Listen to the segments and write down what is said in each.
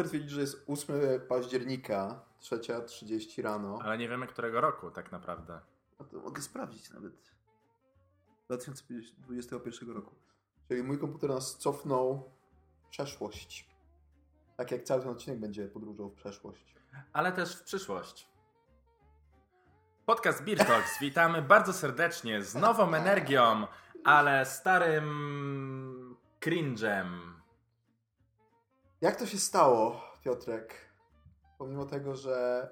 Piotr twierdzi, że jest 8 października, 3:30 rano. Ale nie wiemy, którego roku tak naprawdę. A to mogę sprawdzić nawet. 2021 roku. Czyli mój komputer nas cofnął w przeszłość. Tak jak cały ten odcinek będzie podróżował w przeszłość. Ale też w przyszłość. Podcast Beertalks. Witamy bardzo serdecznie z nową energią, ale starym cringe'em. Jak to się stało, Piotrek? Pomimo tego, że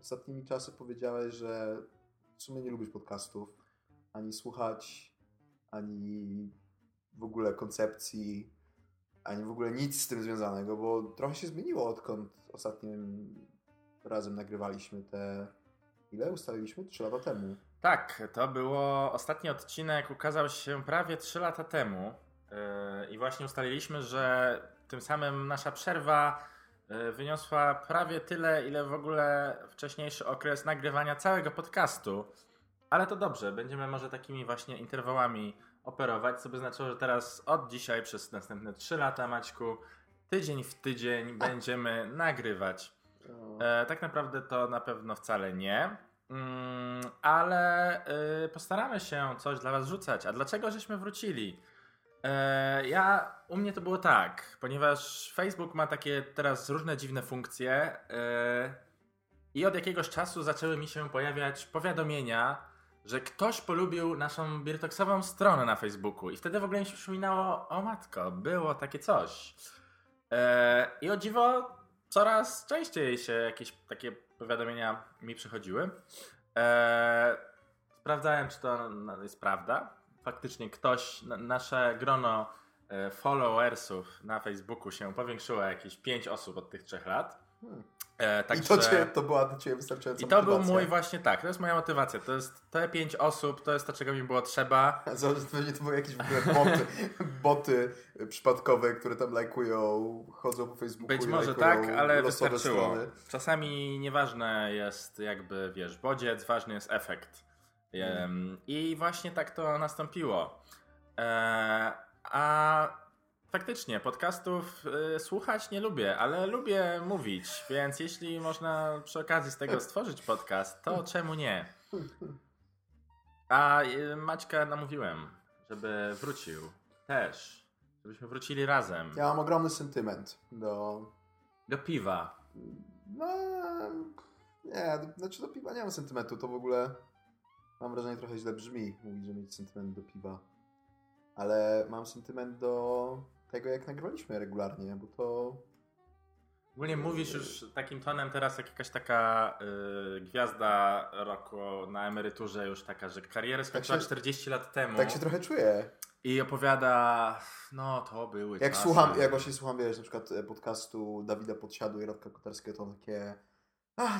ostatnimi czasy powiedziałeś, że w sumie nie lubisz podcastów, ani słuchać, ani w ogóle koncepcji, ani w ogóle nic z tym związanego, bo trochę się zmieniło, odkąd ostatnim razem nagrywaliśmy te... Ile ustaliliśmy? 3 lata temu. Tak, to było... Ostatni odcinek ukazał się prawie 3 lata temu i właśnie ustaliliśmy, że... Tym samym nasza przerwa wyniosła prawie tyle, ile w ogóle wcześniejszy okres nagrywania całego podcastu. Ale to dobrze, będziemy może takimi właśnie interwałami operować, co by znaczyło, że teraz od dzisiaj przez następne 3 lata, Maćku, tydzień w tydzień będziemy nagrywać. Tak naprawdę to na pewno wcale nie, ale postaramy się coś dla was rzucać. A dlaczego żeśmy wrócili? U mnie to było tak, ponieważ Facebook ma takie teraz różne dziwne funkcje i od jakiegoś czasu zaczęły mi się pojawiać powiadomienia, że ktoś polubił naszą Beertalksową stronę na Facebooku i wtedy w ogóle mi się przypominało, o matko, było takie coś. I o dziwo coraz częściej się jakieś takie powiadomienia mi przychodziły. Sprawdzałem, czy to jest prawda. Faktycznie ktoś, nasze grono followersów na Facebooku się powiększyło jakieś 5 osób od tych 3 lat. Także... to była do ciebie wystarczająca motywacja. Był mój właśnie tak, to jest moja motywacja. To jest te 5 osób, to jest to, czego mi było trzeba. Zobacz, to były jakieś boty przypadkowe, które tam lajkują, chodzą po Facebooku. Być może tak, ale wystarczyło. Strony. Czasami nieważne jest jakby, wiesz, bodziec, ważny jest efekt. I właśnie tak to nastąpiło. A faktycznie podcastów słuchać nie lubię, ale lubię mówić, więc jeśli można przy okazji z tego stworzyć podcast, to czemu nie? A Maćka namówiłem, żeby wrócił też, żebyśmy wrócili razem. Ja mam ogromny sentyment do piwa. No, nie, znaczy do piwa nie mam sentymentu, to w ogóle... Mam wrażenie, trochę źle brzmi mówić, że mieć sentyment do piwa. Ale mam sentyment do tego, jak nagrywaliśmy regularnie, bo to... Ogólnie mówisz już takim tonem teraz, jak jakaś taka gwiazda roku na emeryturze już taka, że karierę skończyła tak 40 lat temu. Tak się trochę czuję. I opowiada, no to były jak czasy. Jak właśnie słucham, wiesz, na przykład podcastu Dawida Podsiadły i Radka Kotarskiego, to takie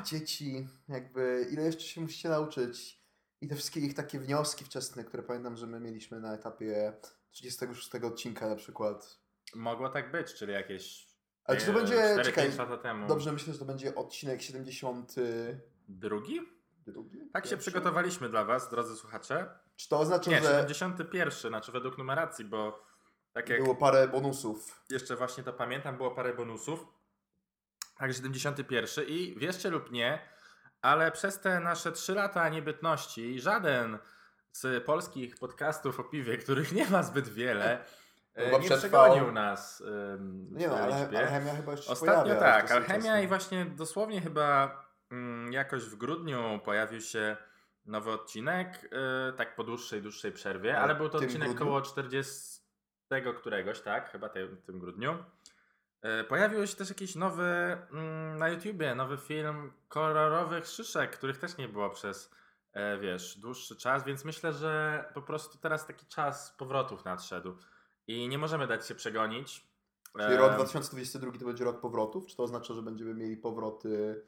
dzieci, jakby ile jeszcze się musicie nauczyć. I te wszystkie ich takie wnioski wczesne, które pamiętam, że my mieliśmy na etapie 36 odcinka na przykład. Mogło tak być, czyli jakieś 4-5 lata temu. Dobrze, myślę, że to będzie odcinek 72? Tak się przygotowaliśmy dla was, drodzy słuchacze. Czy to oznacza, że... 71, znaczy według numeracji, bo tak jak... Było parę bonusów. Jeszcze właśnie to pamiętam, było parę bonusów. Tak, 71 i wierzcie lub nie... Ale przez te nasze 3 lata niebytności żaden z polskich podcastów o piwie, których nie ma zbyt wiele, nie przegonił nas Alchemia chyba jeszcze ostatnio pojawia, tak, Alchemia i właśnie dosłownie chyba jakoś w grudniu pojawił się nowy odcinek, tak po dłuższej przerwie, ale był to odcinek grudniu? Koło 40 któregoś, tak, chyba w tym grudniu. Pojawił się też jakiś nowy na YouTubie, nowy film kolorowych szyszek, których też nie było przez, dłuższy czas, więc myślę, że po prostu teraz taki czas powrotów nadszedł i nie możemy dać się przegonić. Czyli rok 2022 to będzie rok powrotów? Czy to oznacza, że będziemy mieli powroty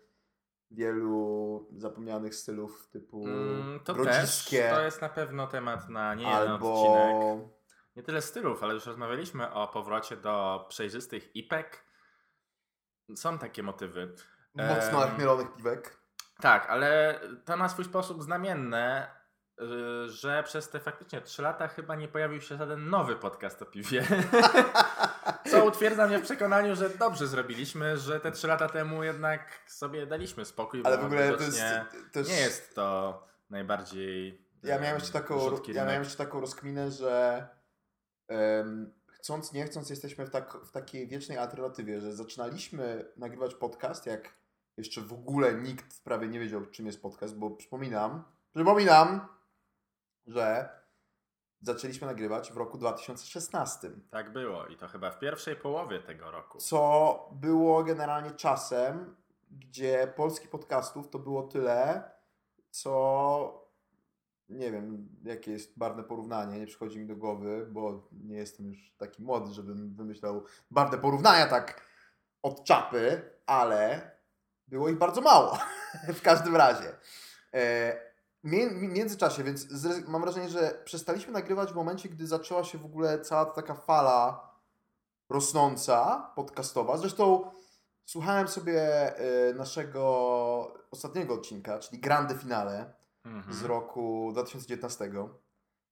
wielu zapomnianych stylów typu rodzickie? Też, to jest na pewno temat na niejeden odcinek. Nie tyle stylów, ale już rozmawialiśmy o powrocie do przejrzystych ipek. Są takie motywy. Mocno nachmielonych piwek. Tak, ale to na swój sposób znamienne, że przez te faktycznie 3 lata chyba nie pojawił się żaden nowy podcast o piwie. Co utwierdza mnie w przekonaniu, że dobrze zrobiliśmy, że te 3 lata temu jednak sobie daliśmy spokój. Ale w ogóle to jest, nie jest to najbardziej... Ja miałem jeszcze taką rozkminę, że chcąc, nie chcąc jesteśmy w takiej wiecznej alternatywie, że zaczynaliśmy nagrywać podcast, jak jeszcze w ogóle nikt prawie nie wiedział, czym jest podcast, bo przypominam, że zaczęliśmy nagrywać w roku 2016. Tak było i to chyba w pierwszej połowie tego roku. Co było generalnie czasem, gdzie polskich podcastów to było tyle, co... Nie wiem, jakie jest barwne porównanie, nie przychodzi mi do głowy, bo nie jestem już taki młody, żebym wymyślał barwne porównania tak od czapy, ale było ich bardzo mało w każdym razie. W międzyczasie, więc mam wrażenie, że przestaliśmy nagrywać w momencie, gdy zaczęła się w ogóle cała taka fala rosnąca, podcastowa. Zresztą słuchałem sobie naszego ostatniego odcinka, czyli Grande Finale. Z roku 2019,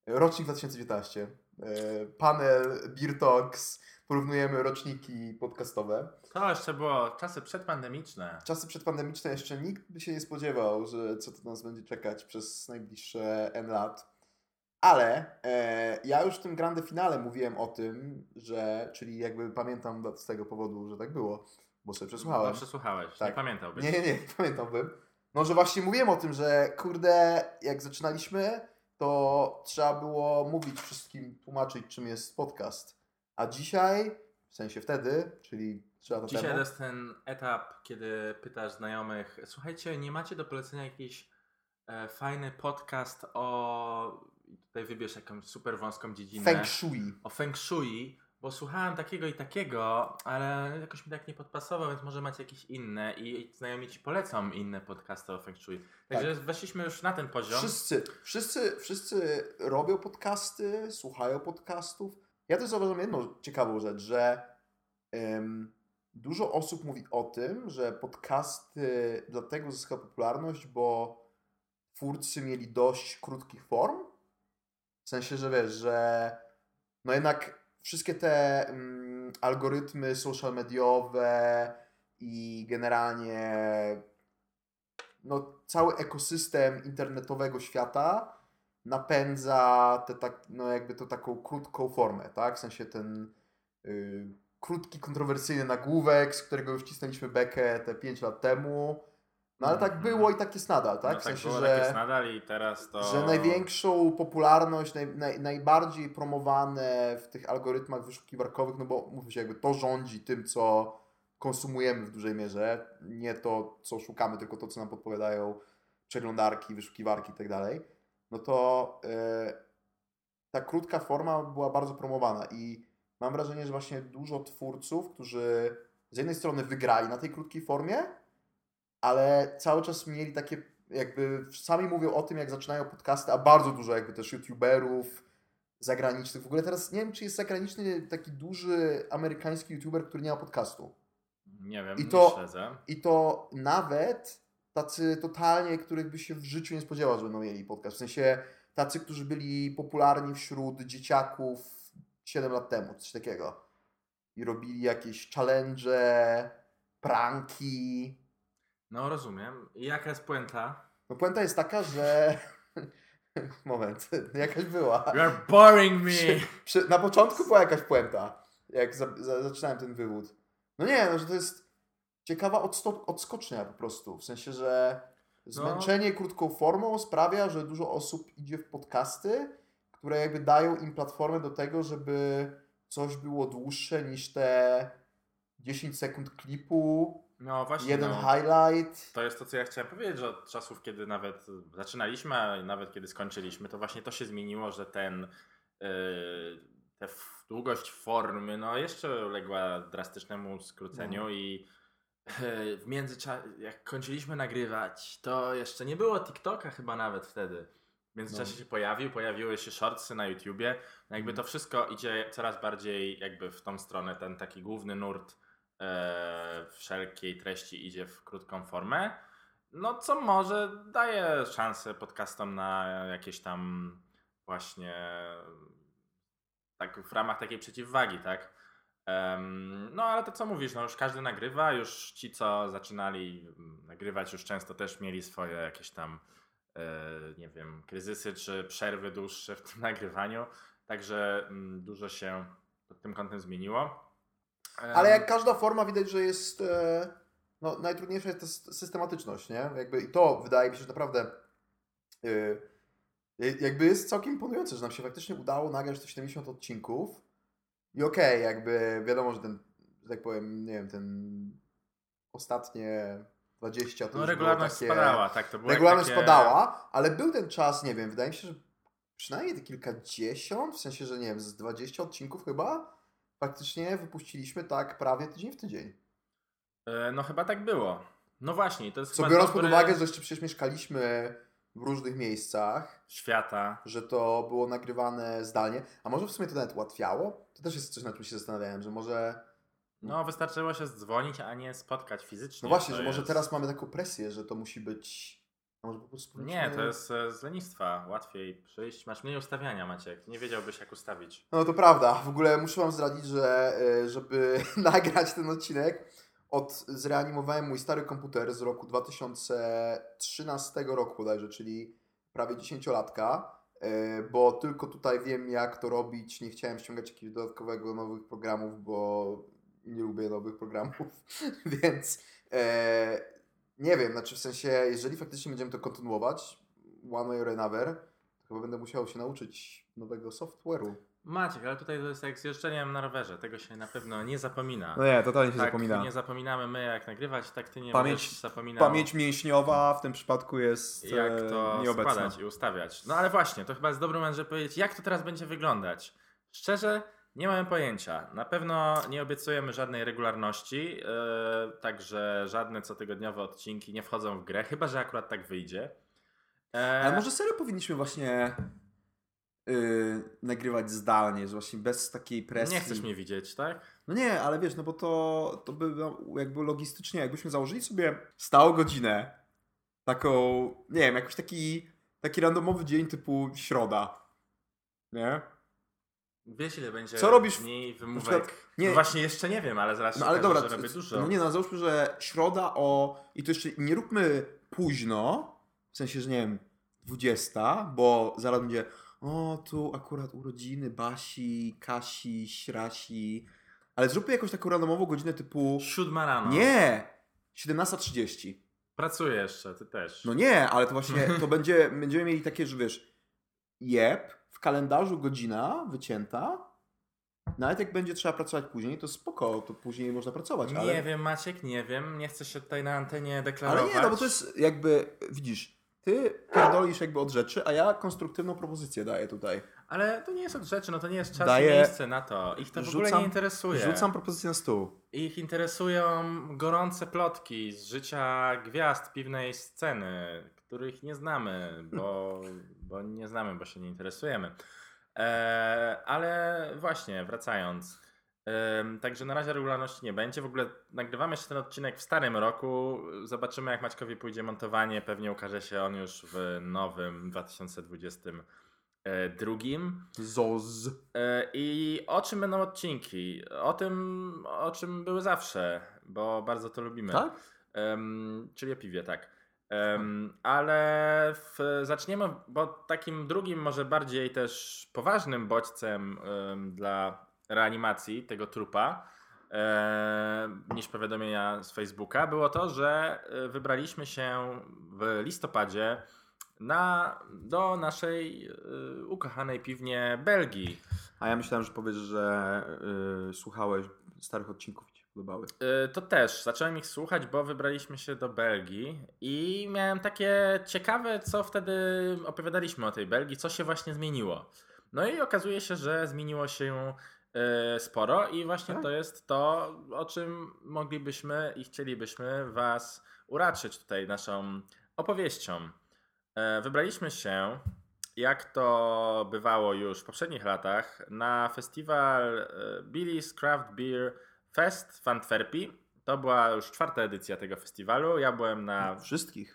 rocznik 2019, panel Beertalks, porównujemy roczniki podcastowe. To jeszcze było czasy przedpandemiczne. Jeszcze nikt by się nie spodziewał, że co to nas będzie czekać przez najbliższe N lat. Ale ja już w tym Grande Finale mówiłem o tym, że, czyli jakby pamiętam z tego powodu, że tak było, bo sobie przesłuchałem. No, przesłuchałeś, tak. Nie pamiętałbyś. Nie pamiętałbym. No, że właśnie mówiłem o tym, że kurde, jak zaczynaliśmy, to trzeba było mówić wszystkim, tłumaczyć, czym jest podcast. A dzisiaj, w sensie wtedy, czyli 3 lata temu. Dzisiaj jest ten etap, kiedy pytasz znajomych, słuchajcie, nie macie do polecenia jakiś fajny podcast o... Tutaj wybierz jakąś super wąską dziedzinę. Feng Shui. O Feng Shui, bo słuchałem takiego i takiego, ale jakoś mi tak nie podpasował, więc może macie jakieś inne i znajomi ci polecą inne podcasty o Feng Shui. Także tak. Weszliśmy już na ten poziom. Wszyscy robią podcasty, słuchają podcastów. Ja też zauważyłem jedną ciekawą rzecz, że dużo osób mówi o tym, że podcasty dlatego zyskały popularność, bo twórcy mieli dość krótkich form. W sensie, że wiesz, że no jednak wszystkie te algorytmy social mediowe i generalnie no, cały ekosystem internetowego świata napędza jakby taką krótką formę, tak? W sensie ten krótki, kontrowersyjny nagłówek, z którego już cisnęliśmy bekę te 5 lat temu. No ale tak było i tak jest nadal, tak? No, w sensie, tak było, że tak jest nadal i teraz to... Że największą popularność, najbardziej promowane w tych algorytmach wyszukiwarkowych, no bo mówi się jakby to rządzi tym, co konsumujemy w dużej mierze, nie to, co szukamy, tylko to, co nam podpowiadają przeglądarki, wyszukiwarki i tak dalej, no to ta krótka forma była bardzo promowana i mam wrażenie, że właśnie dużo twórców, którzy z jednej strony wygrali na tej krótkiej formie, ale cały czas mieli takie, jakby sami mówią o tym, jak zaczynają podcasty, a bardzo dużo jakby też youtuberów zagranicznych. W ogóle teraz nie wiem, czy jest zagraniczny taki duży amerykański youtuber, który nie ma podcastu. Nie wiem, I to nawet tacy totalnie, których by się w życiu nie spodziewał, że będą mieli podcast. W sensie tacy, którzy byli popularni wśród dzieciaków 7 lat temu, coś takiego. I robili jakieś challenge, pranki. No rozumiem. I jaka jest puenta? No puenta jest taka, że... Moment, jakaś była. You're boring me! Na początku była jakaś puenta, jak zaczynałem ten wywód. No nie, no że to jest ciekawa odskocznia po prostu. W sensie, że zmęczenie krótką formą sprawia, że dużo osób idzie w podcasty, które jakby dają im platformę do tego, żeby coś było dłuższe niż te 10 sekund klipu. No właśnie, highlight. To jest to, co ja chciałem powiedzieć, że od czasów, kiedy nawet zaczynaliśmy, a nawet kiedy skończyliśmy, to właśnie to się zmieniło, że długość formy jeszcze uległa drastycznemu skróceniu i w międzyczasie, jak kończyliśmy nagrywać, to jeszcze nie było TikToka chyba nawet wtedy. W międzyczasie się pojawiły się shortsy na YouTubie. No jakby to wszystko idzie coraz bardziej jakby w tą stronę, ten taki główny nurt wszelkiej treści idzie w krótką formę, no co może daje szansę podcastom na jakieś tam właśnie tak w ramach takiej przeciwwagi, tak? No ale to co mówisz, no już każdy nagrywa, już ci co zaczynali nagrywać już często też mieli swoje jakieś tam, nie wiem, kryzysy czy przerwy dłuższe w tym nagrywaniu, także dużo się pod tym kątem zmieniło. Ale jak każda forma widać, że jest, no najtrudniejsza jest ta systematyczność, nie? Jakby i to wydaje mi się, że naprawdę jakby jest całkiem imponujące, że nam się faktycznie udało nagrać te 70 odcinków. I okej, jakby wiadomo, że ten, że tak powiem, nie wiem, ten ostatnie 20 to no, już było takie... spadała, tak, to było regularność takie... spadała, ale był ten czas, nie wiem, wydaje mi się, że przynajmniej te kilkadziesiąt, w sensie, że nie wiem, z 20 odcinków chyba faktycznie wypuściliśmy tak prawie tydzień w tydzień. No chyba tak było. No właśnie, to jest co biorąc pod uwagę, że jeszcze przecież mieszkaliśmy w różnych miejscach świata, że to było nagrywane zdalnie, a może w sumie to nawet ułatwiało? To też jest coś, nad czym się zastanawiałem, że może... No wystarczyło się zdzwonić, a nie spotkać fizycznie. No właśnie, że jest... może teraz mamy taką presję, że to musi być... Może po prostu nie, to jest z lenistwa. Łatwiej przyjść. Masz mniej ustawiania, Maciek. Nie wiedziałbyś, jak ustawić. No to prawda. W ogóle muszę wam zdradzić, że żeby nagrać ten odcinek, zreanimowałem mój stary komputer z roku 2013 roku bodajże, czyli prawie 10-latka, bo tylko tutaj wiem, jak to robić. Nie chciałem ściągać jakiegoś dodatkowego nowych programów, bo nie lubię nowych programów, więc nie wiem, znaczy w sensie, jeżeli faktycznie będziemy to kontynuować, one way or another, to chyba będę musiał się nauczyć nowego software'u. Maciek, ale tutaj to jest jak z jeżdżeniem na rowerze, tego się na pewno nie zapomina. No nie, totalnie się tak zapomina. Tak nie zapominamy my jak nagrywać, tak ty nie będziesz zapominał. Pamięć mięśniowa w tym przypadku jest nieobecna. Jak to składać i ustawiać. No ale właśnie, to chyba jest dobry moment, żeby powiedzieć, jak to teraz będzie wyglądać. Szczerze, nie mamy pojęcia. Na pewno nie obiecujemy żadnej regularności, także żadne cotygodniowe odcinki nie wchodzą w grę, chyba że akurat tak wyjdzie. Ale może serio powinniśmy właśnie... nagrywać zdalnie, że właśnie bez takiej presji. Nie chcesz mnie widzieć, tak? No nie, ale wiesz, no bo to by no, jakby logistycznie, jakbyśmy założyli sobie stałą godzinę, taką, nie wiem, jakiś taki randomowy dzień typu środa, nie? Wiesz, ile będzie dni wymówek? No właśnie jeszcze nie wiem, ale zaraz się okaże, że robię dużo. No nie, no załóżmy, że środa i to jeszcze nie róbmy późno, w sensie, że nie wiem, 20, bo zaraz będzie tu akurat urodziny Basi, Kasi, Śrasi. Ale zróbmy jakąś taką randomową godzinę typu... 7:00 rano. Nie! 17:30. Pracuję jeszcze, ty też. No nie, ale to właśnie, to będziemy mieli takie, że wiesz, w kalendarzu godzina wycięta. Nawet jak będzie trzeba pracować później, to spoko, to później można pracować. Ale... Nie wiem, Maciek, nie wiem. Nie chcę się tutaj na antenie deklarować. Ale nie, no bo to jest jakby, widzisz... Ty pierdolisz jakby od rzeczy, a ja konstruktywną propozycję daję tutaj. Ale to nie jest od rzeczy, no to nie jest czas i miejsce na to. Ich to w ogóle nie interesuje. Rzucam propozycję na stół. Ich interesują gorące plotki z życia gwiazd piwnej sceny, których nie znamy, bo się nie interesujemy. Ale właśnie, wracając. Także na razie regularności nie będzie. W ogóle nagrywamy jeszcze ten odcinek w starym roku. Zobaczymy, jak Maćkowi pójdzie montowanie. Pewnie ukaże się on już w nowym 2022. ZOZ. I o czym będą odcinki? O tym, o czym były zawsze, bo bardzo to lubimy. Tak? Czyli o piwie, tak. Ale zaczniemy, bo takim drugim, może bardziej też poważnym bodźcem dla reanimacji tego trupa niż powiadomienia z Facebooka było to, że wybraliśmy się w listopadzie do naszej ukochanej piwnie Belgii. A ja myślałem, że powiesz, że słuchałeś starych odcinków i ci podobały. To też. Zacząłem ich słuchać, bo wybraliśmy się do Belgii i miałem takie ciekawe, co wtedy opowiadaliśmy o tej Belgii, co się właśnie zmieniło. No i okazuje się, że zmieniło się sporo i właśnie to jest to, o czym moglibyśmy i chcielibyśmy was uraczyć tutaj naszą opowieścią. Wybraliśmy się, jak to bywało już w poprzednich latach, na festiwal Billie's Craft Beer Fest w Antwerpii. To była już 4. edycja tego festiwalu. Ja byłem na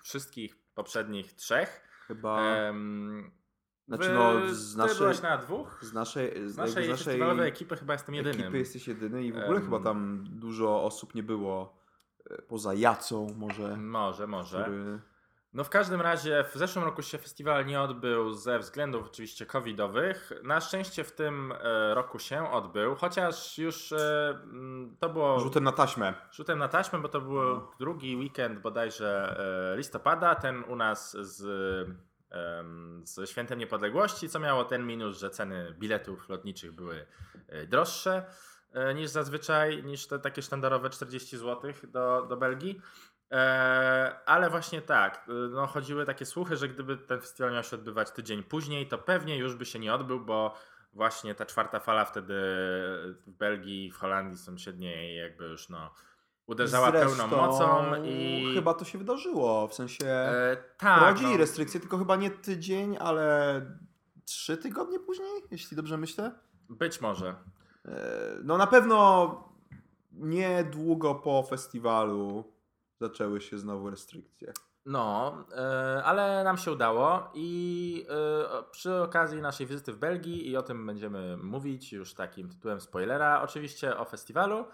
wszystkich poprzednich 3 chyba. Znaczy no, ty byłeś na dwóch? Z naszej festiwalowej ekipy chyba jestem jedyny. Ekipy jesteś jedyny i w ogóle chyba tam dużo osób nie było, poza Jacą może. Może. Który... No w każdym razie w zeszłym roku się festiwal nie odbył ze względów oczywiście covidowych. Na szczęście w tym roku się odbył, chociaż już to było... Rzutem na taśmę, bo to był drugi weekend bodajże listopada, ten u nas z Świętem Niepodległości, co miało ten minus, że ceny biletów lotniczych były droższe niż zazwyczaj, niż te takie sztandarowe 40 zł do Belgii. Ale właśnie tak, no chodziły takie słuchy, że gdyby ten festiwal miał się odbywać tydzień później, to pewnie już by się nie odbył, bo właśnie ta czwarta fala wtedy w Belgii, w Holandii sąsiedniej jakby już no uderzała pełną mocą i... Chyba to się wydarzyło, w sensie tak, prowadzili restrykcje, tylko chyba nie tydzień, ale 3 tygodnie później, jeśli dobrze myślę. Być może. No na pewno niedługo po festiwalu zaczęły się znowu restrykcje. No, ale nam się udało i przy okazji naszej wizyty w Belgii, i o tym będziemy mówić już takim tytułem spoilera, oczywiście o festiwalu,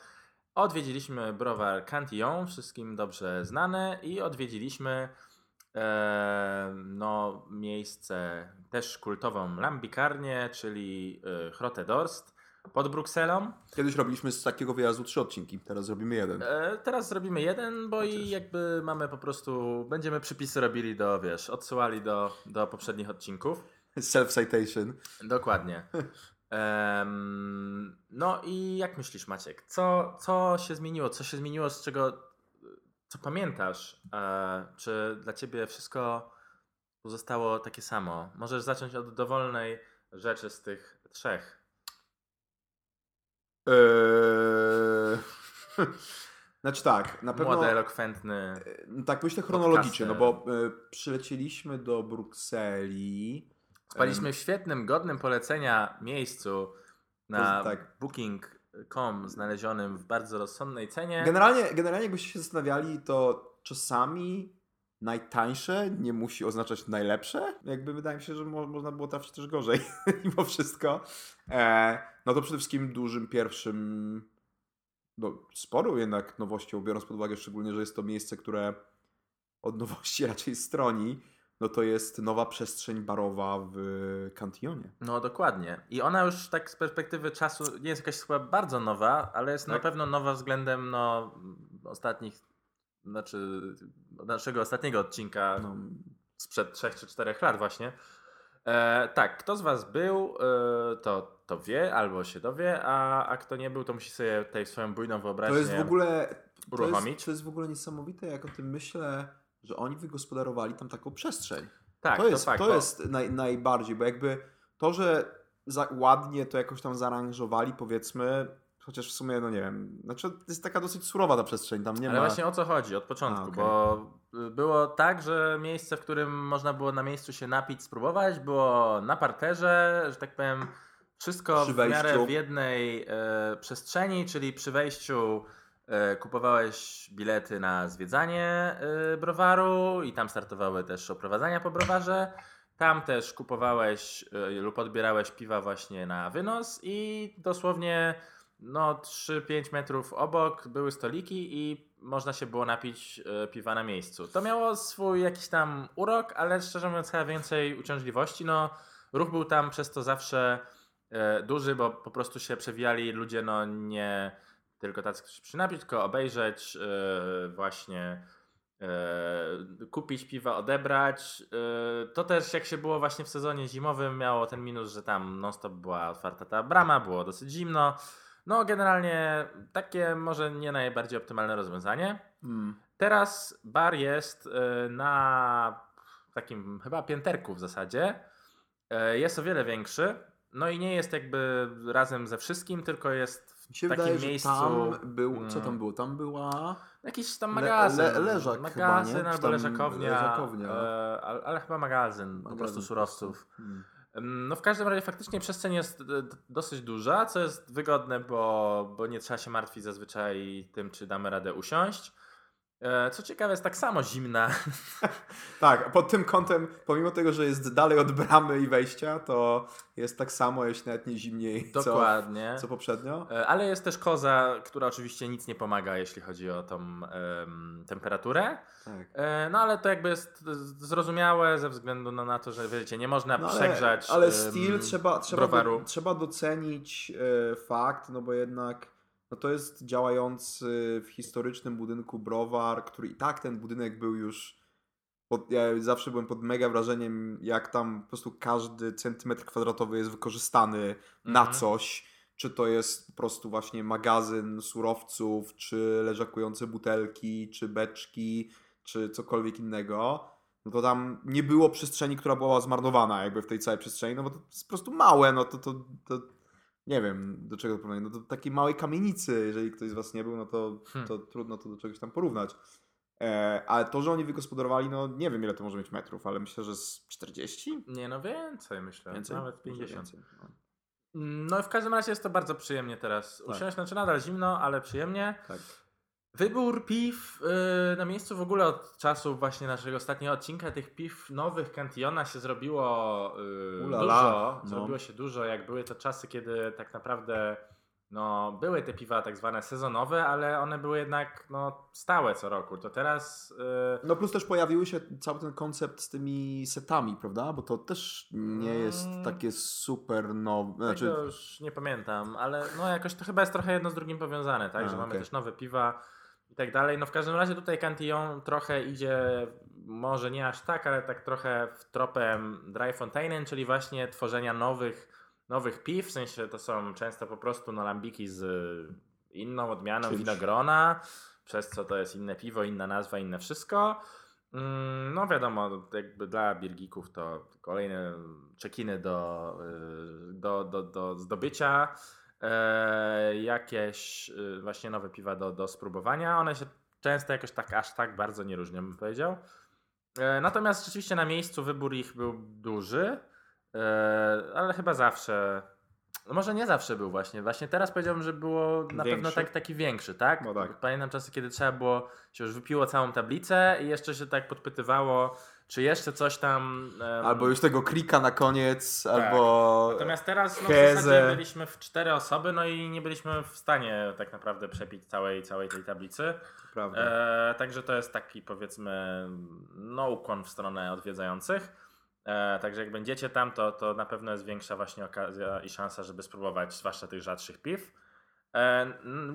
odwiedziliśmy browar Cantillon, wszystkim dobrze znane, i odwiedziliśmy miejsce, też kultową lambikarnię, czyli Grotte Dorst pod Brukselą. Kiedyś robiliśmy z takiego wyjazdu 3 odcinki, teraz robimy 1. Teraz zrobimy 1, bo chociaż. I jakby mamy po prostu, będziemy przypisy robili do, wiesz, odsyłali do poprzednich odcinków. Self-citation. Dokładnie. No i jak myślisz, Maciek, co się zmieniło? Co się zmieniło, z czego, co pamiętasz? Czy dla ciebie wszystko pozostało takie samo? Możesz zacząć od dowolnej rzeczy z tych 3. Znaczy tak, na pewno... Młody, elokwentny... Tak, myślę chronologicznie, podcasty. No bo przylecieliśmy do Brukseli. Spaliśmy w świetnym, godnym polecenia miejscu na tak. booking.com znalezionym w bardzo rozsądnej cenie. Generalnie jakbyście się zastanawiali, to czasami najtańsze nie musi oznaczać najlepsze. Jakby wydaje mi się, że można było trafić też gorzej mimo wszystko. No to przede wszystkim dużym pierwszym, sporą jednak nowością, biorąc pod uwagę szczególnie, że jest to miejsce, które od nowości raczej stroni, no to jest nowa przestrzeń barowa w Cantillonie. No dokładnie. I ona już tak z perspektywy czasu nie jest jakaś chyba bardzo nowa, ale jest tak. Na pewno nowa względem naszego ostatniego odcinka sprzed 3 czy 4 lat właśnie. Tak, kto z was był, to wie albo się dowie, a kto nie był, to musi sobie tutaj swoją bujną wyobraźnię uruchomić. To jest w ogóle niesamowite, jak o tym myślę, że oni wygospodarowali tam taką przestrzeń. Tak, to jest najbardziej, bo jakby to, że ładnie to jakoś tam zaaranżowali, powiedzmy, chociaż w sumie, no nie wiem, znaczy jest taka dosyć surowa ta przestrzeń, tam nie ma... Ale właśnie o co chodzi od początku, bo było tak, że miejsce, w którym można było na miejscu się napić, spróbować, było na parterze, że tak powiem, wszystko w miarę w jednej przestrzeni, czyli przy wejściu kupowałeś bilety na zwiedzanie browaru i tam startowały też oprowadzania po browarze. Tam też kupowałeś lub odbierałeś piwa właśnie na wynos i dosłownie 3-5 metrów obok były stoliki i można się było napić piwa na miejscu. To miało swój jakiś tam urok, ale szczerze mówiąc chyba więcej uciążliwości. Ruch był tam przez to zawsze duży, bo po prostu się przewijali ludzie, nie tylko tacy, którzy się napić, tylko obejrzeć, właśnie kupić piwa, odebrać. To też jak się było właśnie w sezonie zimowym, miało ten minus, że tam non stop była otwarta ta brama, było dosyć zimno. Generalnie takie może nie najbardziej optymalne rozwiązanie. Teraz bar jest na takim chyba pięterku w zasadzie. Jest o wiele większy. I nie jest jakby razem ze wszystkim, tylko jest w takim miejscu... Tam był, co tam było? Tam była... Jakiś tam magazyn. Magazyn chyba, albo leżakownia. Ale chyba magazyn po prostu surowców. W każdym razie faktycznie przestrzeń jest dosyć duża, co jest wygodne, bo nie trzeba się martwić zazwyczaj tym, czy damy radę usiąść. Co ciekawe, jest tak samo zimna. Tak, pod tym kątem, pomimo tego, że jest dalej od bramy i wejścia, to jest tak samo, jeśli nawet nie zimniej, dokładnie, co poprzednio. Ale jest też koza, która oczywiście nic nie pomaga, jeśli chodzi o tą temperaturę. Tak. No ale to jakby jest zrozumiałe ze względu na to, że wiecie, nie można przegrzać browaru. Ale styl trzeba docenić fakt, no bo jednak... No to jest działający w historycznym budynku browar, który i tak ten budynek był już... Ja zawsze byłem pod mega wrażeniem, jak tam po prostu każdy centymetr kwadratowy jest wykorzystany na coś. Czy to jest po prostu właśnie magazyn surowców, czy leżakujące butelki, czy beczki, czy cokolwiek innego. No to tam nie było przestrzeni, która była zmarnowana jakby w tej całej przestrzeni, no bo to jest po prostu małe, no to nie wiem, do czego to porównać. No to takiej małej kamienicy, jeżeli ktoś z was nie był, no to trudno to do czegoś tam porównać. Ale to, że oni wygospodarowali, no nie wiem ile to może mieć metrów, ale myślę, że z 40? Nie, no więcej myślę, nawet 50. No i w każdym razie jest to bardzo przyjemnie teraz usiąść, tak. Znaczy nadal zimno, ale przyjemnie. Tak. Wybór piw na miejscu w ogóle od czasu właśnie naszego ostatniego odcinka tych piw nowych Cantillona się zrobiło dużo. Zrobiło się dużo, jak były to czasy, kiedy tak naprawdę były te piwa tak zwane sezonowe, ale one były jednak stałe co roku. To teraz... No plus też pojawił się cały ten koncept z tymi setami, prawda? Bo to też nie jest takie super nowe. Znaczy... Tego już nie pamiętam, ale jakoś to chyba jest trochę jedno z drugim powiązane, tak? Że mamy też nowe piwa i tak dalej. No w każdym razie tutaj Cantillon trochę idzie, może nie aż tak, ale tak trochę w tropem Drie Fonteinen, czyli właśnie tworzenia nowych piw, w sensie to są często po prostu alambiki z inną odmianą winogrona, przez co to jest inne piwo, inna nazwa, inne wszystko. No wiadomo, jakby dla birgików to kolejne czekiny do zdobycia, jakieś właśnie nowe piwa do spróbowania. One się często jakoś tak aż tak bardzo nie różnią, bym powiedział. Natomiast rzeczywiście na miejscu wybór ich był duży. Ale chyba zawsze, może nie zawsze był właśnie teraz powiedziałbym, że było na pewno taki większy, tak? No tak? Pamiętam czasy, kiedy trzeba było, się już wypiło całą tablicę i jeszcze się tak podpytywało, czy jeszcze coś tam... Albo już tego klika na koniec, tak. Albo... Natomiast teraz w zasadzie byliśmy w 4 osoby, i nie byliśmy w stanie tak naprawdę przepić całej tej tablicy. Prawda. Także to jest taki powiedzmy ukłon w stronę odwiedzających. Także jak będziecie tam, to na pewno jest większa właśnie okazja i szansa, żeby spróbować zwłaszcza tych rzadszych piw.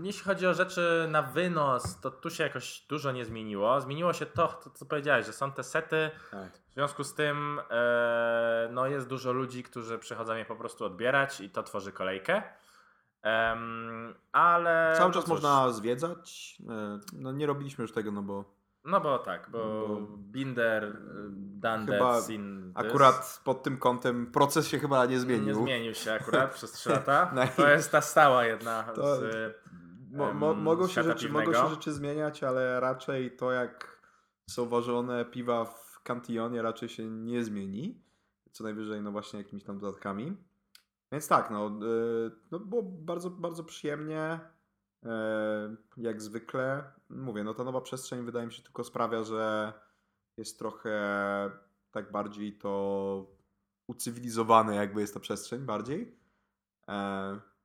Jeśli chodzi o rzeczy na wynos, to tu się jakoś dużo nie zmieniło. Zmieniło się to, co powiedziałeś, że są te sety. W związku z tym jest dużo ludzi, którzy przychodzą je po prostu odbierać i to tworzy kolejkę. Ale... Cały czas można zwiedzać. Nie robiliśmy już tego, bo Binder, Dunder, Sin. Akurat pod tym kątem proces się chyba nie zmienił. Nie zmienił się akurat przez 3 lata. To jest ta stała jedna mogą się rzeczy zmieniać, ale raczej to jak są ważone piwa w Cantillonie raczej się nie zmieni. Co najwyżej właśnie jakimiś tam dodatkami. Więc tak, było bardzo, bardzo przyjemnie. Jak zwykle, mówię, ta nowa przestrzeń wydaje mi się tylko sprawia, że jest trochę tak bardziej to ucywilizowane jakby jest ta przestrzeń bardziej.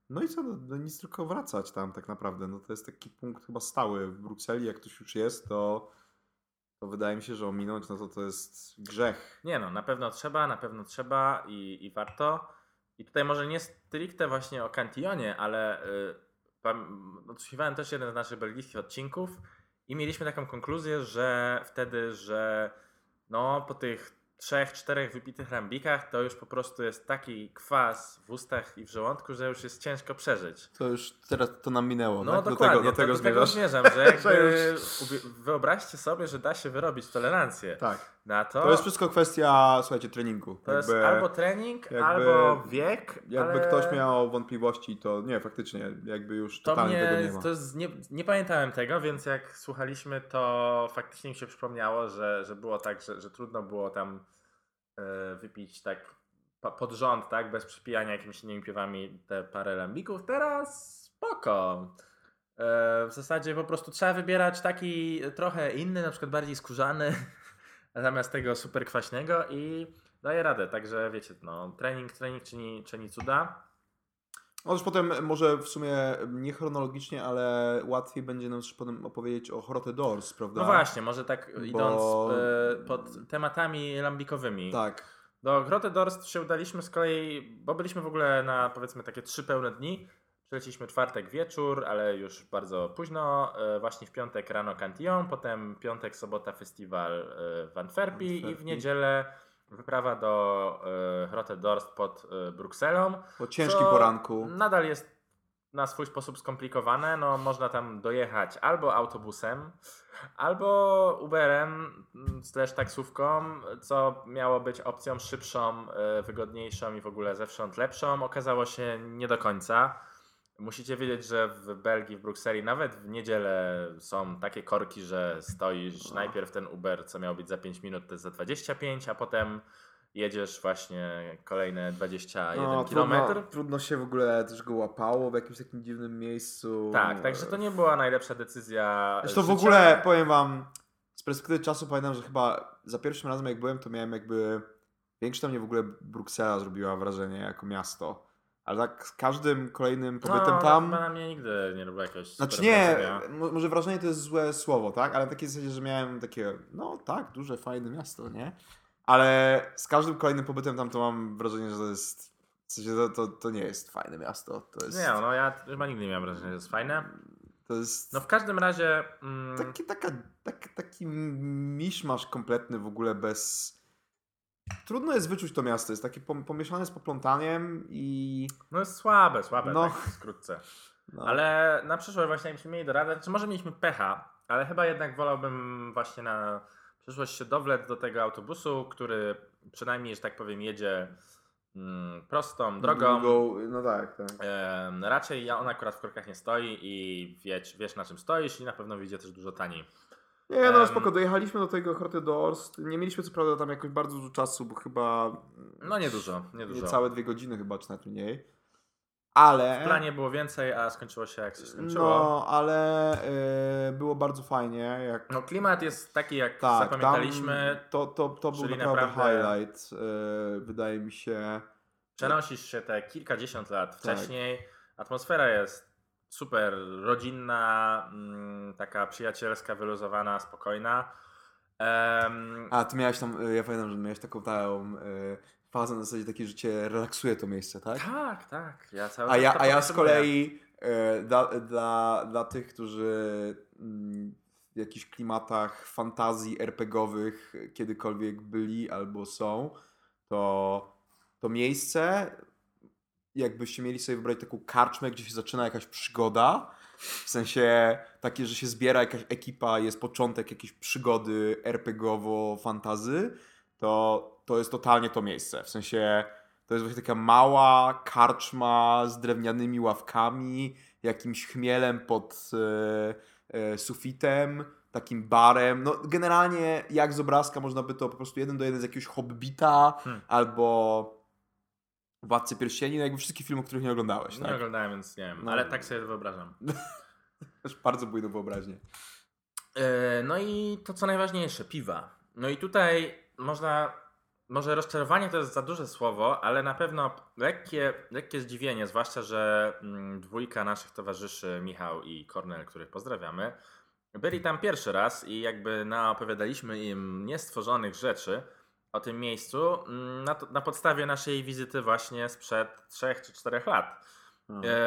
No i co, nic tylko wracać tam tak naprawdę, to jest taki punkt chyba stały w Brukseli, jak ktoś już jest, to wydaje mi się, że ominąć to jest grzech. Nie na pewno trzeba i warto. I tutaj może nie stricte właśnie o Cantillonie, ale... Odsłuchiwałem też jeden z naszych belgijskich odcinków i mieliśmy taką konkluzję, że wtedy, że po tych 3-4 wypitych rambikach to już po prostu jest taki kwas w ustach i w żołądku, że już jest ciężko przeżyć. To już teraz to nam minęło. No tak? Dokładnie, do tego zmierzam, że jakby wyobraźcie sobie, że da się wyrobić tolerancję. Tak. Na to. To jest wszystko kwestia, słuchajcie, treningu. To jest albo trening, albo wiek. Jakby ktoś miał wątpliwości, to nie, faktycznie, jakby już totalnie tego nie ma. Nie pamiętałem tego, więc jak słuchaliśmy, to faktycznie mi się przypomniało, że było tak, że trudno było tam wypić tak pod rząd, tak, bez przypijania jakimiś innymi piwami te parę lambików. Teraz spoko. W zasadzie po prostu trzeba wybierać taki trochę inny, na przykład bardziej skórzany, zamiast tego super kwaśnego i daje radę. Także wiecie, no, trening czyni cuda. Otóż potem może w sumie nie chronologicznie, ale łatwiej będzie nam też potem opowiedzieć o Grotte Dorst, prawda? No właśnie, może tak idąc pod tematami lambikowymi. Tak. Do Grotte Dorst się udaliśmy z kolei, bo byliśmy w ogóle na powiedzmy takie 3 pełne dni. Przeleciliśmy czwartek wieczór, ale już bardzo późno. Właśnie w piątek rano Cantillon, potem piątek, sobota festiwal w Antwerpii i w niedzielę wyprawa do Grotte Dorst pod Brukselą. Po ciężkim poranku. Nadal jest na swój sposób skomplikowane. No, można tam dojechać albo autobusem, albo Uberem, też taksówką, co miało być opcją szybszą, wygodniejszą i w ogóle zewsząd lepszą. Okazało się nie do końca. Musicie wiedzieć, że w Belgii, w Brukseli nawet w niedzielę są takie korki, że stoisz najpierw ten Uber, co miał być za 5 minut, to jest za 25, a potem jedziesz właśnie kolejne 21 km. Trudno się w ogóle też go łapało w jakimś takim dziwnym miejscu. Tak, także to nie była najlepsza decyzja. Zresztą w ogóle powiem wam, z perspektywy czasu pamiętam, że chyba za pierwszym razem jak byłem, to miałem jakby większe na mnie w ogóle Bruksela zrobiła wrażenie jako miasto. Ale tak z każdym kolejnym pobytem tam... No, na mnie nigdy nie robiła jakoś... Znaczy nie, może wrażenie to jest złe słowo, tak? Ale w takiej zasadzie, że miałem takie, no tak, duże, fajne miasto, nie? Ale z każdym kolejnym pobytem tam to mam wrażenie, że to jest... W sensie to nie jest fajne miasto, to jest... Nie, no ja chyba nigdy nie miałem wrażenia, że jest fajne. To jest... No w każdym razie... Taki miszmasz kompletny w ogóle bez... Trudno jest wyczuć to miasto, jest takie pomieszane z poplątaniem i... No jest słabe, no. Tak wkrótce. No. Ale na przyszłość właśnie jakbyśmy mieli doradę, czy może mieliśmy pecha, ale chyba jednak wolałbym właśnie na przyszłość się dowlec do tego autobusu, który przynajmniej, że tak powiem, jedzie prostą drogą. No tak. Raczej on akurat w korkach nie stoi i wiesz na czym stoisz i na pewno wyjdzie też dużo taniej. Nie, no spoko, dojechaliśmy do tego Grotte Dorst. Nie mieliśmy co prawda tam jakoś bardzo dużo czasu, bo chyba... No niedużo. Niecałe 2 godziny chyba, czy nawet mniej. Ale... W planie było więcej, a skończyło się jak się skończyło. No, ale było bardzo fajnie. Jak... No klimat jest taki, jak zapamiętaliśmy. To był naprawdę highlight, wydaje mi się. Przenosisz się te kilkadziesiąt lat wcześniej. Atmosfera jest super rodzinna, taka przyjacielska, wyluzowana, spokojna. A ty miałeś tam, ja pamiętam, że miałeś taką fazę na zasadzie takiej, że cię relaksuje to miejsce, tak? Tak. Ja cały ja z kolei dla tych, którzy w jakichś klimatach fantazji RPGowych kiedykolwiek byli albo są, to miejsce... Jakbyście mieli sobie wybrać taką karczmę, gdzie się zaczyna jakaś przygoda, w sensie takie, że się zbiera jakaś ekipa, jest początek jakiejś przygody RPG-owo-fantazy, to jest totalnie to miejsce. W sensie to jest właśnie taka mała karczma z drewnianymi ławkami, jakimś chmielem pod sufitem, takim barem. No generalnie jak z obrazka można by to po prostu 1 do 1 z jakiegoś Hobbita albo... Władcy Pierścieni, no jakby wszystkich filmów, których nie oglądałeś, tak? Nie oglądałem, więc nie wiem, ale tak sobie wyobrażam. Też bardzo bujną wyobraźnię. No i to, co najważniejsze, piwa. No i tutaj może rozczarowanie to jest za duże słowo, ale na pewno lekkie zdziwienie, zwłaszcza, że 2 naszych towarzyszy, Michał i Kornel, których pozdrawiamy, byli tam pierwszy raz i jakby naopowiadaliśmy im niestworzonych rzeczy o tym miejscu na podstawie naszej wizyty właśnie sprzed 3 czy 4 lat.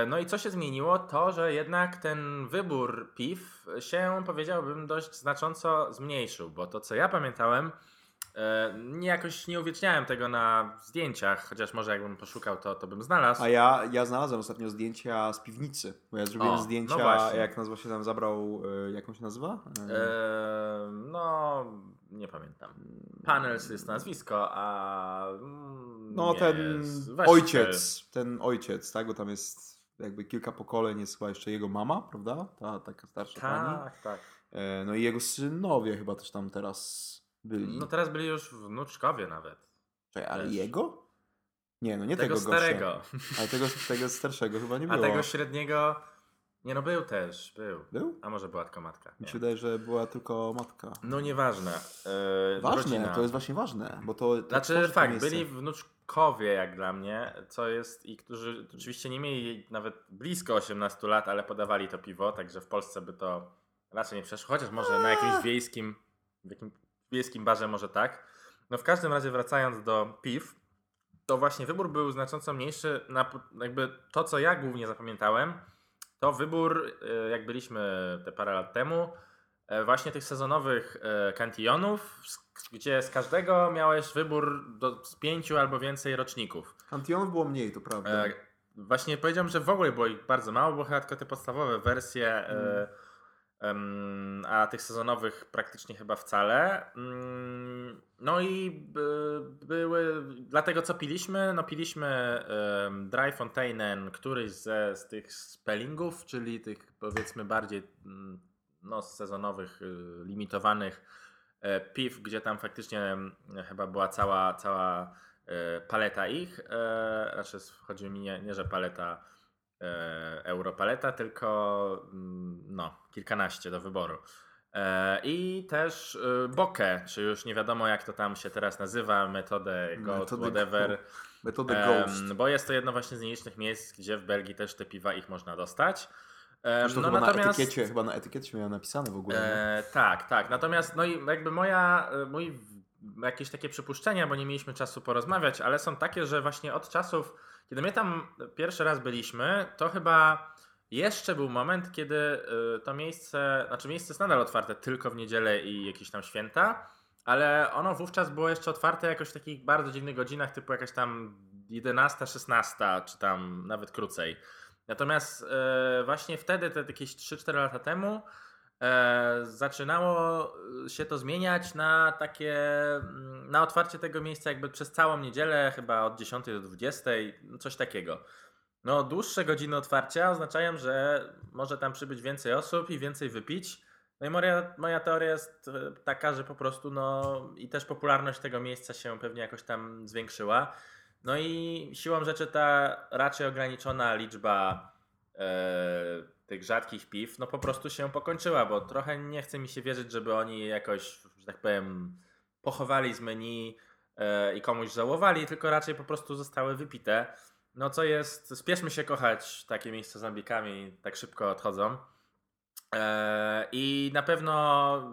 No i co się zmieniło? To, że jednak ten wybór piw się, powiedziałbym, dość znacząco zmniejszył, bo to, co ja pamiętałem, jakoś nie uwieczniałem tego na zdjęciach, chociaż może jakbym poszukał, to bym znalazł. A ja znalazłem ostatnio zdjęcia z piwnicy, bo ja zrobiłem zdjęcia, no jak nazwa się tam zabrał, jak on się nazywa? Nie pamiętam. Panels jest nazwisko, a... Ten ojciec, tak? Bo tam jest jakby kilka pokoleń, jest chyba jeszcze jego mama, prawda? Ta taka starsza pani. Tak. No i jego synowie chyba też tam teraz byli. No teraz byli już wnuczkowie nawet. Czekaj, ale jego? Nie, no nie tego starego. Ale tego starszego chyba nie było. A tego średniego... Nie no, był też, był. Był? A może była tylko matka. Mi się wydaje, że była tylko matka. No nieważne. Ważne, rodzina. To jest właśnie ważne. Bo to znaczy tak, byli wnuczkowie jak dla mnie, co jest i którzy oczywiście nie mieli nawet blisko 18 lat, ale podawali to piwo, także w Polsce by to raczej nie przeszło. Chociaż może na jakimś wiejskim, w jakim wiejskim barze może tak. No w każdym razie wracając do piw, to właśnie wybór był znacząco mniejszy. Na, jakby to, co ja głównie zapamiętałem, to wybór, jak byliśmy te parę lat temu, właśnie tych sezonowych Cantillonów, gdzie z każdego miałeś wybór z 5 albo więcej roczników. Cantillonów było mniej, to prawda. Właśnie powiedziałem, że w ogóle było ich bardzo mało, bo chyba tylko te podstawowe wersje, a tych sezonowych praktycznie chyba wcale. No i były, dlatego co piliśmy? No piliśmy Drie Fonteinen, któryś z tych spellingów, czyli tych powiedzmy bardziej no, sezonowych, limitowanych piw, gdzie tam faktycznie chyba była cała paleta ich. Znaczy chodzi mi nie że paleta Europaleta, tylko no, kilkanaście do wyboru. I też Boke, czy już nie wiadomo jak to tam się teraz nazywa, metodę Gold, whatever. Metodę Ghost. Bo jest to jedno właśnie z nielicznych miejsc, gdzie w Belgii też te piwa ich można dostać. Zresztą no, natomiast chyba na etykiecie miała napisane w ogóle. Tak. Natomiast no i jakby mój jakieś takie przypuszczenia, bo nie mieliśmy czasu porozmawiać, ale są takie, że właśnie od czasów, kiedy my tam pierwszy raz byliśmy, to chyba jeszcze był moment, kiedy to miejsce, znaczy miejsce jest nadal otwarte tylko w niedzielę i jakieś tam święta, ale ono wówczas było jeszcze otwarte jakoś w takich bardzo dziwnych godzinach, typu jakaś tam 11, 16, czy tam nawet krócej. Natomiast właśnie wtedy, te jakieś 3-4 lata temu, zaczynało się to zmieniać na takie, na otwarcie tego miejsca jakby przez całą niedzielę, chyba od 10 do 20, coś takiego. No dłuższe godziny otwarcia oznaczają, że może tam przybyć więcej osób i więcej wypić. No i moja teoria jest taka, że po prostu no i też popularność tego miejsca się pewnie jakoś tam zwiększyła. No i siłą rzeczy ta raczej ograniczona liczba tych rzadkich piw, no po prostu się pokończyła, bo trochę nie chce mi się wierzyć, żeby oni jakoś, że tak powiem, pochowali z menu i komuś żałowali, tylko raczej po prostu zostały wypite. No co jest, spieszmy się kochać, takie miejsca z ambikami tak szybko odchodzą. I na pewno,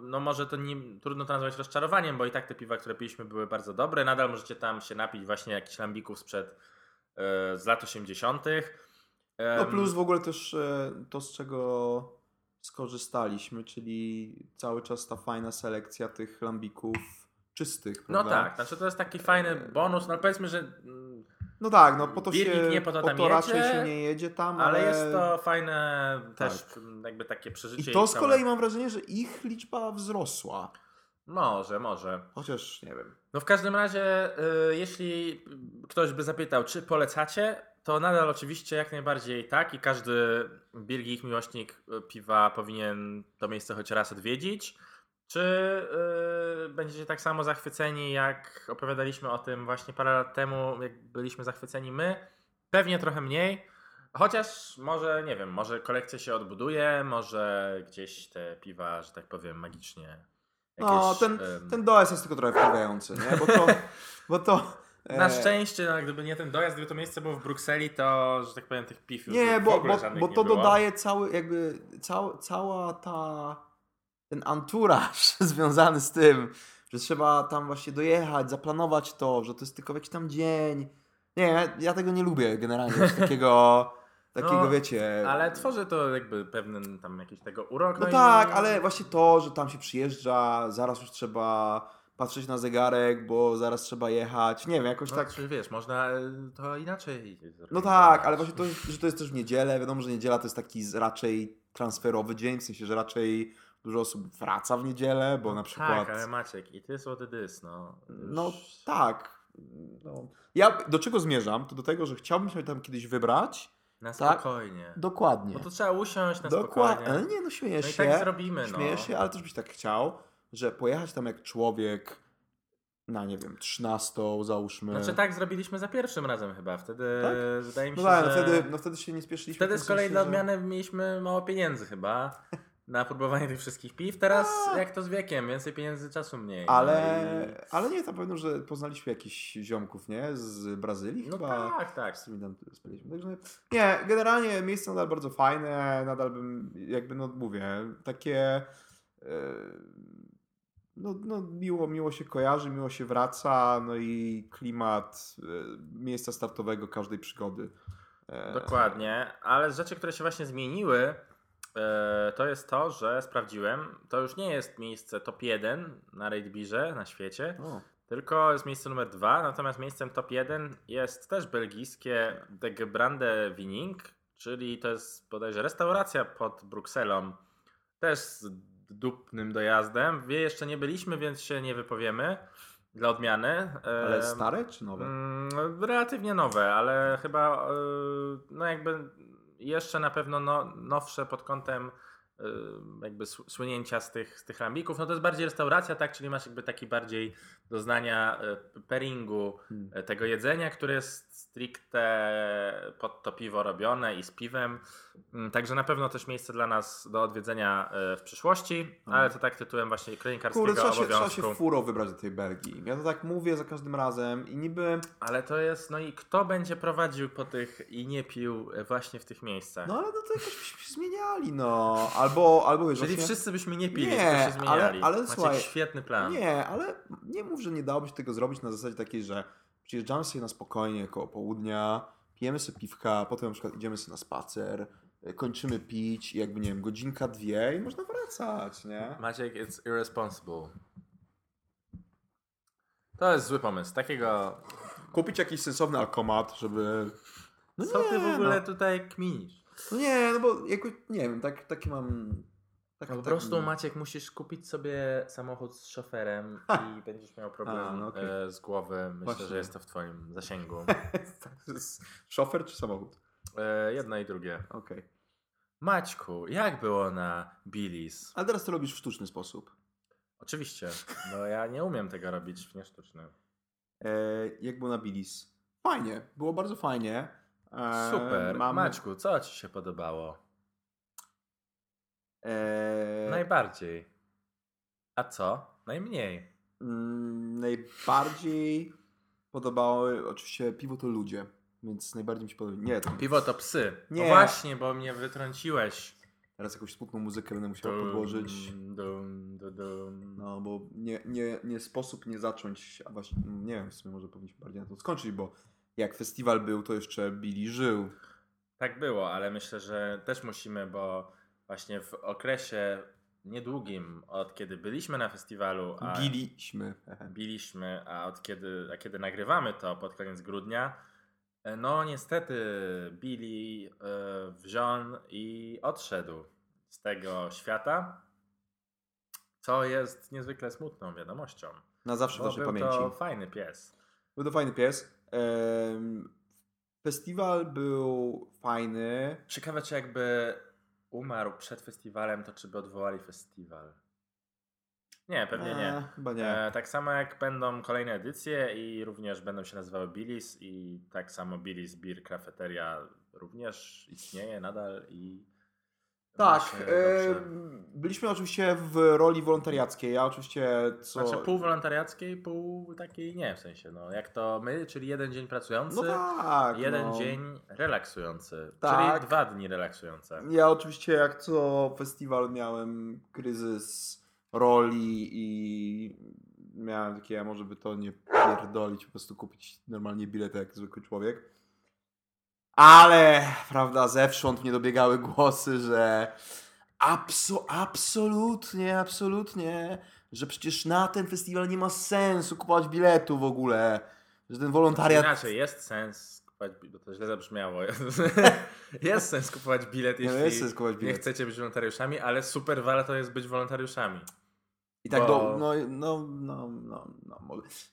no może to nie, trudno to nazwać rozczarowaniem, bo i tak te piwa, które piliśmy, były bardzo dobre. Nadal możecie tam się napić właśnie jakichś lambików z lat 80. No plus w ogóle też to, z czego skorzystaliśmy, czyli cały czas ta fajna selekcja tych lambików czystych, prawda? No tak, znaczy to jest taki fajny bonus, no powiedzmy, że no tak, no po to się nie po to, tam po to raczej jedzie, się nie jedzie tam, ale jest to fajne też tak. Jakby takie przeżycie. I to z kolei mam wrażenie, że ich liczba wzrosła. Może. Chociaż nie wiem. No w każdym razie, jeśli ktoś by zapytał, czy polecacie, to nadal oczywiście jak najbardziej tak i każdy Birgich miłośnik piwa powinien to miejsce choć raz odwiedzić. Czy będziecie tak samo zachwyceni, jak opowiadaliśmy o tym właśnie parę lat temu, jak byliśmy zachwyceni my? Pewnie trochę mniej, chociaż może, nie wiem, może kolekcja się odbuduje, może gdzieś te piwa, że tak powiem, magicznie jakieś, no, ten dojazd jest tylko trochę wkurwiający, nie? Bo to na szczęście, no, gdyby nie ten dojazd, gdyby to miejsce było w Brukseli, to, że tak powiem, tych piw już nie, w ogóle żadnych nie było. Dodaje cały, jakby, cała ta, ten anturaż związany z tym, że trzeba tam właśnie dojechać, zaplanować to, że to jest tylko jakiś tam dzień. Nie, ja tego nie lubię generalnie, takiego, wiecie. Ale tworzy to jakby pewien tam jakiś tego urok. No tak, i ale właśnie to, że tam się przyjeżdża, zaraz już trzeba patrzeć na zegarek, bo zaraz trzeba jechać. Nie wiem, jakoś no, tak. Czy wiesz, można to inaczej zrobić. No tak, ale właśnie to, że to jest też w niedzielę. Wiadomo, że niedziela to jest taki raczej transferowy dzień, w sensie, że raczej dużo osób wraca w niedzielę, bo na przykład. Tak, ale Maciek, it is what it is, no. No tak. No. Ja do czego zmierzam? To do tego, że chciałbym się tam kiedyś wybrać. Na spokojnie. Tak? Dokładnie. Bo to trzeba usiąść na spokojnie. Ale nie, no śmiejesz się. No i tak zrobimy, no. Śmiejesz się, ale też byś tak chciał, że pojechać tam jak człowiek, na nie wiem, 13 załóżmy. Znaczy tak zrobiliśmy za pierwszym razem chyba, wtedy tak? Wydaje mi się, że... No wtedy się nie spieszyliśmy. Wtedy z kolei dla odmiany mieliśmy mało pieniędzy chyba na próbowanie tych wszystkich piw. Teraz jak to z wiekiem, więcej pieniędzy, czasu mniej. Ale nie, to pewno, że poznaliśmy jakichś ziomków, nie? Z Brazylii no chyba. No tak. Także nie, generalnie miejsce nadal bardzo fajne, nadal bym, jakby no mówię, takie... No miło się kojarzy, miło się wraca, no i klimat miejsca startowego każdej przygody. Dokładnie, ale rzeczy, które się właśnie zmieniły, to jest to, że sprawdziłem, to już nie jest miejsce top 1 na Raidbirze na świecie, tylko jest miejsce numer 2, natomiast miejscem top 1 jest też belgijskie De Gebrande Winning, czyli to jest bodajże restauracja pod Brukselą, też z dupnym dojazdem. Wie jeszcze nie byliśmy, więc się nie wypowiemy dla odmiany. Ale stare czy nowe? Relatywnie nowe, ale chyba no jakby jeszcze na pewno nowsze pod kątem jakby słynięcia z tych lambików. No to jest bardziej restauracja, tak? Czyli masz jakby taki bardziej doznania pairingu tego jedzenia, które jest stricte pod to piwo robione i z piwem. Także na pewno też miejsce dla nas do odwiedzenia w przyszłości, ale to tak tytułem właśnie kronikarskiego obowiązku. Trzeba się furą wybrać do tej Belgii. Ja to tak mówię za każdym razem i niby... Ale to jest, no i kto będzie prowadził po tych i nie pił właśnie w tych miejscach? No ale no to jakoś byśmy się zmieniali, no. Albo wiesz, czyli właśnie... wszyscy byśmy nie pili, tylko się zmieniali. Ale macie słuchaj, świetny plan. Nie, ale nie mów, że nie dałoby się tego zrobić na zasadzie takiej, że przyjeżdżamy sobie na spokojnie koło południa, pijemy sobie piwka, potem na przykład idziemy sobie na spacer, kończymy pić, jakby nie wiem, godzinka, dwie i można wracać, nie? Maciek, it's irresponsible. To jest zły pomysł. Takiego... Kupić jakiś sensowny alkomat, żeby... No co nie, ty w ogóle tutaj kminisz? No nie, no bo jakoś, nie wiem, taki mam... po prostu mam. Maciek, musisz kupić sobie samochód z szoferem i będziesz miał problem z głowy. Myślę, właśnie, że jest to w twoim zasięgu. Szofer czy samochód? Jedno i drugie. Okay. Maćku, jak było na Billie's? A teraz to robisz w sztuczny sposób. Oczywiście, bo ja nie umiem tego robić w niesztuczny. Jak było na Billie's? Fajnie, było bardzo fajnie. Super. Maćku, co ci się podobało? Najbardziej. A co? Najmniej. Najbardziej podobały oczywiście piwo to ludzie, więc najbardziej mi się podobało. Nie, to... Piwo to psy. Nie. No właśnie, bo mnie wytrąciłeś. Teraz jakąś smutną muzykę będę musiał podłożyć. No bo nie sposób nie zacząć, a właśnie nie wiem, w sumie może powinniśmy bardziej na to skończyć, bo jak festiwal był, to jeszcze Billie żył. Tak było, ale myślę, że też musimy, bo właśnie w okresie niedługim, od kiedy byliśmy na festiwalu, a biliśmy, a od kiedy, nagrywamy to pod koniec grudnia, no niestety Billie wziął i odszedł z tego świata, co jest niezwykle smutną wiadomością. Na zawsze w naszej pamięci. To fajny pies. Był to fajny pies. Festiwal był fajny. Ciekawe, czy jakby umarł przed festiwalem, to czy by odwołali festiwal? Nie, pewnie nie. Chyba nie. Tak samo jak będą kolejne edycje i również będą się nazywały Billie's i tak samo Billie's Beer Cafeteria również istnieje nadal i tak, byliśmy oczywiście w roli wolontariackiej, ja oczywiście Znaczy pół wolontariackiej, pół takiej nie, w sensie, no jak to my, czyli jeden dzień pracujący, no tak, dzień relaksujący, tak. Czyli 2 dni relaksujące. Ja oczywiście jak co festiwal miałem kryzys roli i miałem takie, ja może by to nie pierdolić, po prostu kupić normalnie bilet jak zwykły człowiek. Ale, prawda, zewsząd mnie dobiegały głosy, że absolutnie, że przecież na ten festiwal nie ma sensu kupować biletu w ogóle, że ten wolontariat... Inaczej, jest sens kupować bilet, to źle zabrzmiało, jest sens kupować bilet, jeśli nie chcecie być wolontariuszami, ale super wala to jest być wolontariuszami. I tak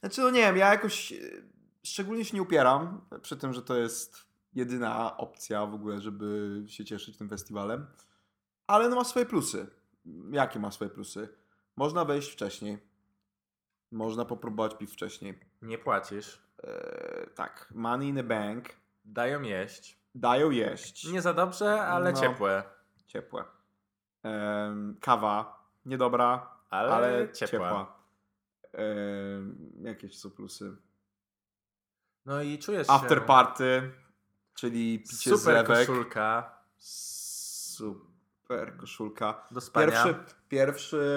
Znaczy, no nie wiem, ja jakoś szczególnie się nie upieram przy tym, że to jest... jedyna opcja w ogóle, żeby się cieszyć tym festiwalem. Ale no ma swoje plusy. Jakie ma swoje plusy? Można wejść wcześniej. Można popróbować piw wcześniej. Nie płacisz. Tak. Money in the bank. Dają jeść. Nie za dobrze, ale ciepłe. Ciepłe. Kawa. Niedobra, ale ciepła. Jakieś są plusy. No i czujesz się... After party, czyli picie z lewek. Super koszulka. Do spania. Pierwszy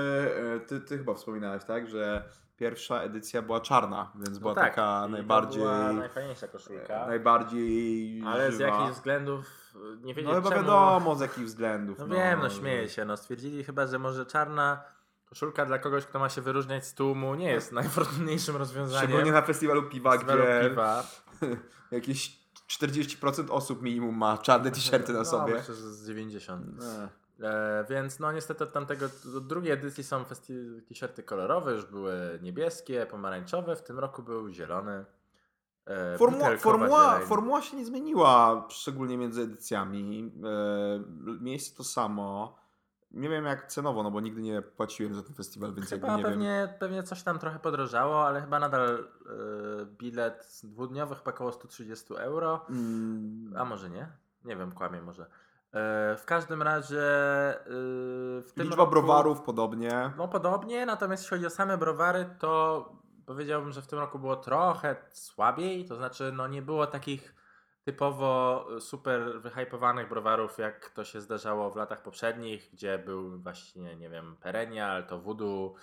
ty chyba wspominałeś, tak? Że pierwsza edycja była czarna, więc była taka najbardziej... była najfajniejsza koszulka. Najbardziej ale żywa. Z jakich względów nie wiedzieć czemu... No chyba wiadomo z jakich względów. No wiem, śmieję się. Stwierdzili chyba, że może czarna koszulka dla kogoś, kto ma się wyróżniać z tłumu, nie jest najfortunniejszym rozwiązaniem. Szczególnie na festiwalu piwa, jakieś 40% osób minimum ma czarne t-shirty na sobie. Myślę, że z 90%. Więc niestety od tamtego, od drugiej edycji są t-shirty kolorowe, już były niebieskie, pomarańczowe, w tym roku był zielony. Formuła się nie zmieniła, szczególnie między edycjami. Miejsce to samo. Nie wiem jak cenowo, bo nigdy nie płaciłem za ten festiwal, więc chyba jakby nie wiem. Pewnie coś tam trochę podrożało, ale chyba nadal bilet dwudniowy chyba około 130 euro. A może nie? Nie wiem, kłamię może. W każdym razie w tym liczba roku, browarów podobnie. No podobnie, natomiast jeśli chodzi o same browary, to powiedziałbym, że w tym roku było trochę słabiej. To znaczy nie było takich typowo super wyhypowanych browarów, jak to się zdarzało w latach poprzednich, gdzie był właśnie, nie wiem, Perennial, to Voodoo,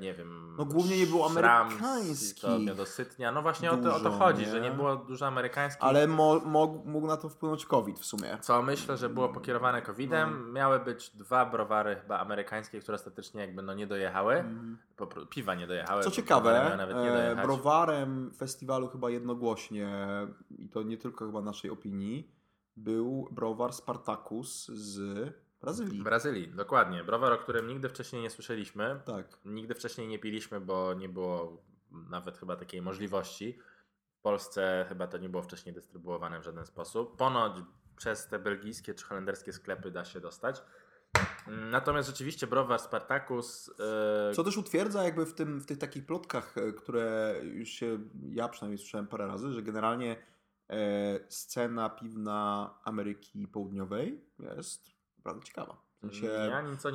nie wiem... głównie nie było amerykańskich. To miodosytnia. Właśnie dużo, o to chodzi, że nie było dużo amerykańskich. Ale mógł na to wpłynąć COVID w sumie. Co myślę, że było pokierowane COVID-em. Miały być dwa browary chyba amerykańskie, które ostatecznie jakby nie dojechały. Piwa nie dojechały. Co ciekawe, browarem festiwalu chyba jednogłośnie, i to nie tylko chyba naszej opinii, był browar Spartacus z... Brazylii, dokładnie. Browar, o którym nigdy wcześniej nie słyszeliśmy. Tak. Nigdy wcześniej nie piliśmy, bo nie było nawet chyba takiej możliwości. W Polsce chyba to nie było wcześniej dystrybuowane w żaden sposób. Ponoć przez te belgijskie czy holenderskie sklepy da się dostać. Natomiast rzeczywiście browar Spartacus... Co też utwierdza jakby w tych takich plotkach, które już ja przynajmniej słyszałem parę razy, że generalnie scena piwna Ameryki Południowej jest... Naprawdę ciekawa. W sensie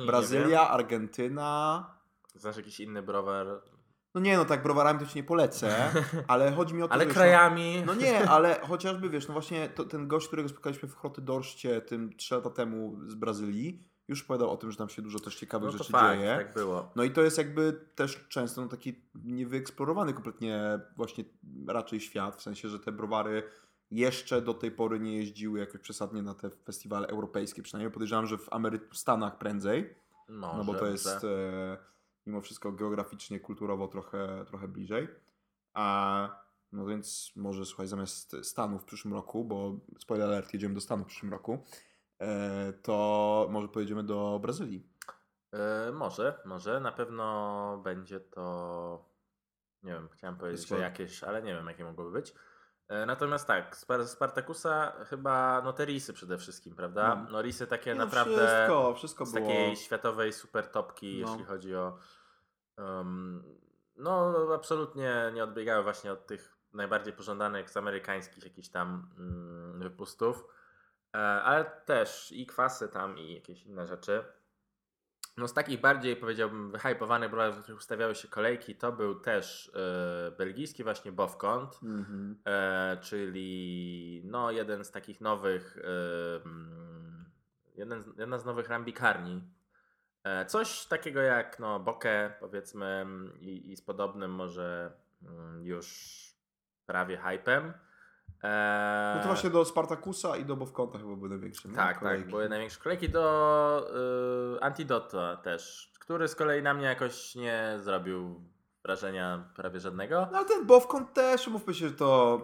Brazylia, Argentyna. Znasz jakiś inny browar? Browarami to ci nie polecę, ale chodzi mi o to, ale krajami. Ale chociażby właśnie ten gość, którego spotkaliśmy w Grotte Dorście 3 lata temu z Brazylii, już opowiadał o tym, że tam się dużo też ciekawych rzeczy dzieje. Tak było. I to jest jakby też często taki niewyeksplorowany kompletnie właśnie raczej świat, w sensie, że te browary jeszcze do tej pory nie jeździły jakoś przesadnie na te festiwale europejskie. Przynajmniej podejrzewam, że w Stanach prędzej. Może, bo to jest mimo wszystko geograficznie, kulturowo trochę bliżej. Więc może słuchaj, zamiast Stanów w przyszłym roku, bo spoiler alert, jedziemy do Stanów w przyszłym roku, to może pojedziemy do Brazylii. Może. Na pewno będzie to... Nie wiem, chciałem powiedzieć, że jakieś, ale nie wiem, jakie mogłoby być. Natomiast Spartacusa chyba, te risy przede wszystkim, prawda? Risy takie naprawdę wszystko z takiej było... światowej super topki, jeśli chodzi o... absolutnie nie odbiegały właśnie od tych najbardziej pożądanych z amerykańskich jakichś tam wypustów. Ale też i kwasy tam i jakieś inne rzeczy. Z takich bardziej, powiedziałbym, wyhypowanych browarów, w których ustawiały się kolejki, to był też belgijski właśnie Bokkaat, czyli jeden z takich nowych, jedna z nowych rambikarni. Coś takiego jak Boke, powiedzmy, i z podobnym może już prawie hypem. To właśnie do Spartacusa i do Bokkaata chyba były największe. Były największe kolejki do Antidota też, który z kolei na mnie jakoś nie zrobił wrażenia prawie żadnego. Ale ten Bokkaat też, mówmy się, że to,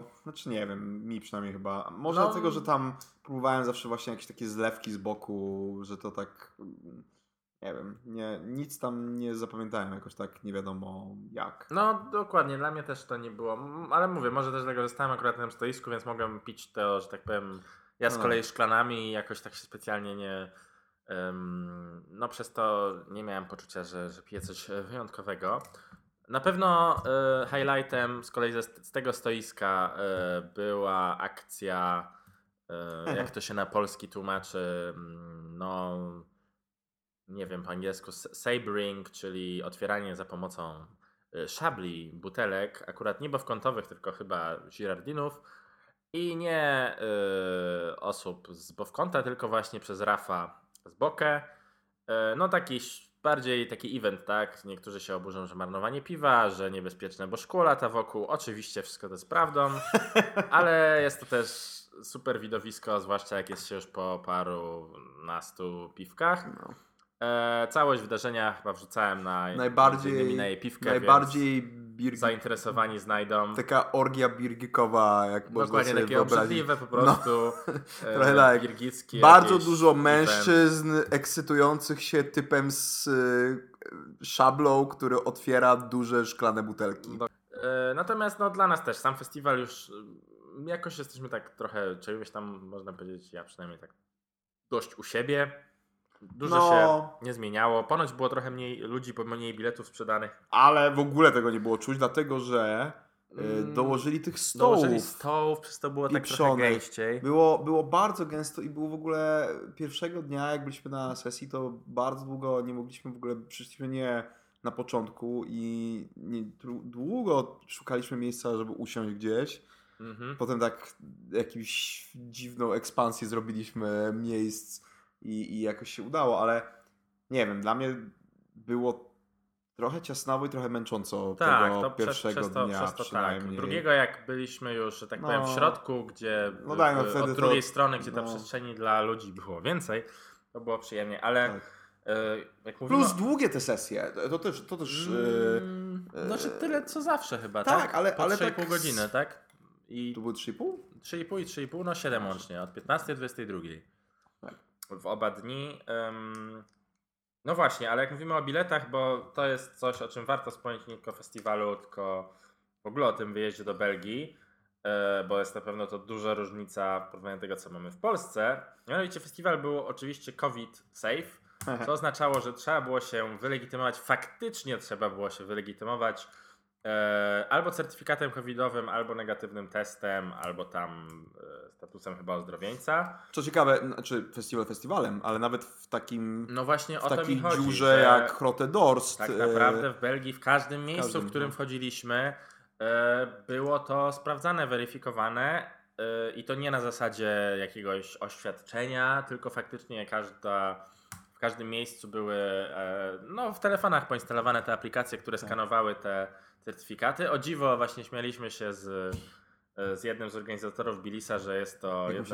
nie wiem, mi przynajmniej chyba, może dlatego, że tam próbowałem zawsze właśnie jakieś takie zlewki z boku, że to tak, nie wiem, nic tam nie zapamiętałem jakoś tak, nie wiadomo jak. Dokładnie, dla mnie też to nie było, ale mówię, może też dlatego, że stałem akurat na tym stoisku, więc mogłem pić to, że tak powiem, ja z kolei szklanami i jakoś tak się specjalnie nie, przez to nie miałem poczucia, że piję coś wyjątkowego. Na pewno highlightem z kolei z tego stoiska była akcja, jak to się na polski tłumaczy, no nie wiem po angielsku, sabering, czyli otwieranie za pomocą szabli butelek, akurat nie bowkątowych, tylko chyba Girardinów i nie osób z bowkąta, tylko właśnie przez Rafa z Boke. No taki bardziej taki event, tak? Niektórzy się oburzą, że marnowanie piwa, że niebezpieczne, bo szkło lata wokół. Oczywiście wszystko to jest prawdą, ale jest to też super widowisko, zwłaszcza jak jest się już po parunastu piwkach. No. Całość wydarzenia chyba wrzucałem na jej piwkę, najbardziej zainteresowani znajdą. Taka orgia birgikowa, jak można sobie wyobrazić. Dokładnie, takie obrzydliwe po prostu, no. Birgickie. Bardzo dużo mężczyzn ekscytujących się typem z szablą, który otwiera duże szklane butelki. Natomiast no, dla nas też sam festiwal już jakoś jesteśmy tak trochę czegoś tam, można powiedzieć, ja przynajmniej tak dość u siebie. Dużo się nie zmieniało. Ponoć było trochę mniej ludzi, mniej biletów sprzedanych. Ale w ogóle tego nie było czuć, dlatego że dołożyli tych stołów. Dołożyli stołów, przez to było tak trochę gęściej. Było bardzo gęsto i było w ogóle pierwszego dnia, jak byliśmy na sesji, to bardzo długo nie mogliśmy w ogóle, przyszliśmy nie na początku i długo szukaliśmy miejsca, żeby usiąść gdzieś. Mhm. Potem tak jakąś dziwną ekspansję zrobiliśmy miejsc. I jakoś się udało, ale nie wiem, dla mnie było trochę ciasnawo i trochę męcząco tego pierwszego dnia. Przez to przynajmniej. Tak. Drugiego, jak byliśmy już, że tak powiem, w środku, gdzie od drugiej strony, gdzie ta przestrzeni dla ludzi było więcej, to było przyjemnie, ale jak mówimy, plus długie te sesje, to też znaczy tyle co zawsze chyba, tak? Ale po 3,5 tak godziny, tak? I to było 3,5? 3,5 i 3,5, 7 łącznie, od 15 do 22. W oba dni. No właśnie, ale jak mówimy o biletach, bo to jest coś, o czym warto wspomnieć nie tylko o festiwalu, tylko w ogóle o tym wyjeździe do Belgii, bo jest na pewno to duża różnica w porównaniu do tego, co mamy w Polsce. Mianowicie festiwal był oczywiście COVID safe, co oznaczało, że trzeba było się wylegitymować, faktycznie trzeba było się wylegitymować albo certyfikatem covidowym, albo negatywnym testem, albo tam statusem chyba ozdrowieńca. Co ciekawe, znaczy festiwalem, ale nawet w takim no właśnie o to mi chodzi, dziurze jak Grotte Dorst. Tak naprawdę w Belgii, w każdym miejscu, w którym wchodziliśmy, było to sprawdzane, weryfikowane i to nie na zasadzie jakiegoś oświadczenia, tylko faktycznie w każdym miejscu były w telefonach poinstalowane te aplikacje, które skanowały te certyfikaty. O dziwo właśnie śmialiśmy się z jednym z organizatorów Billisa, że jest to Gert,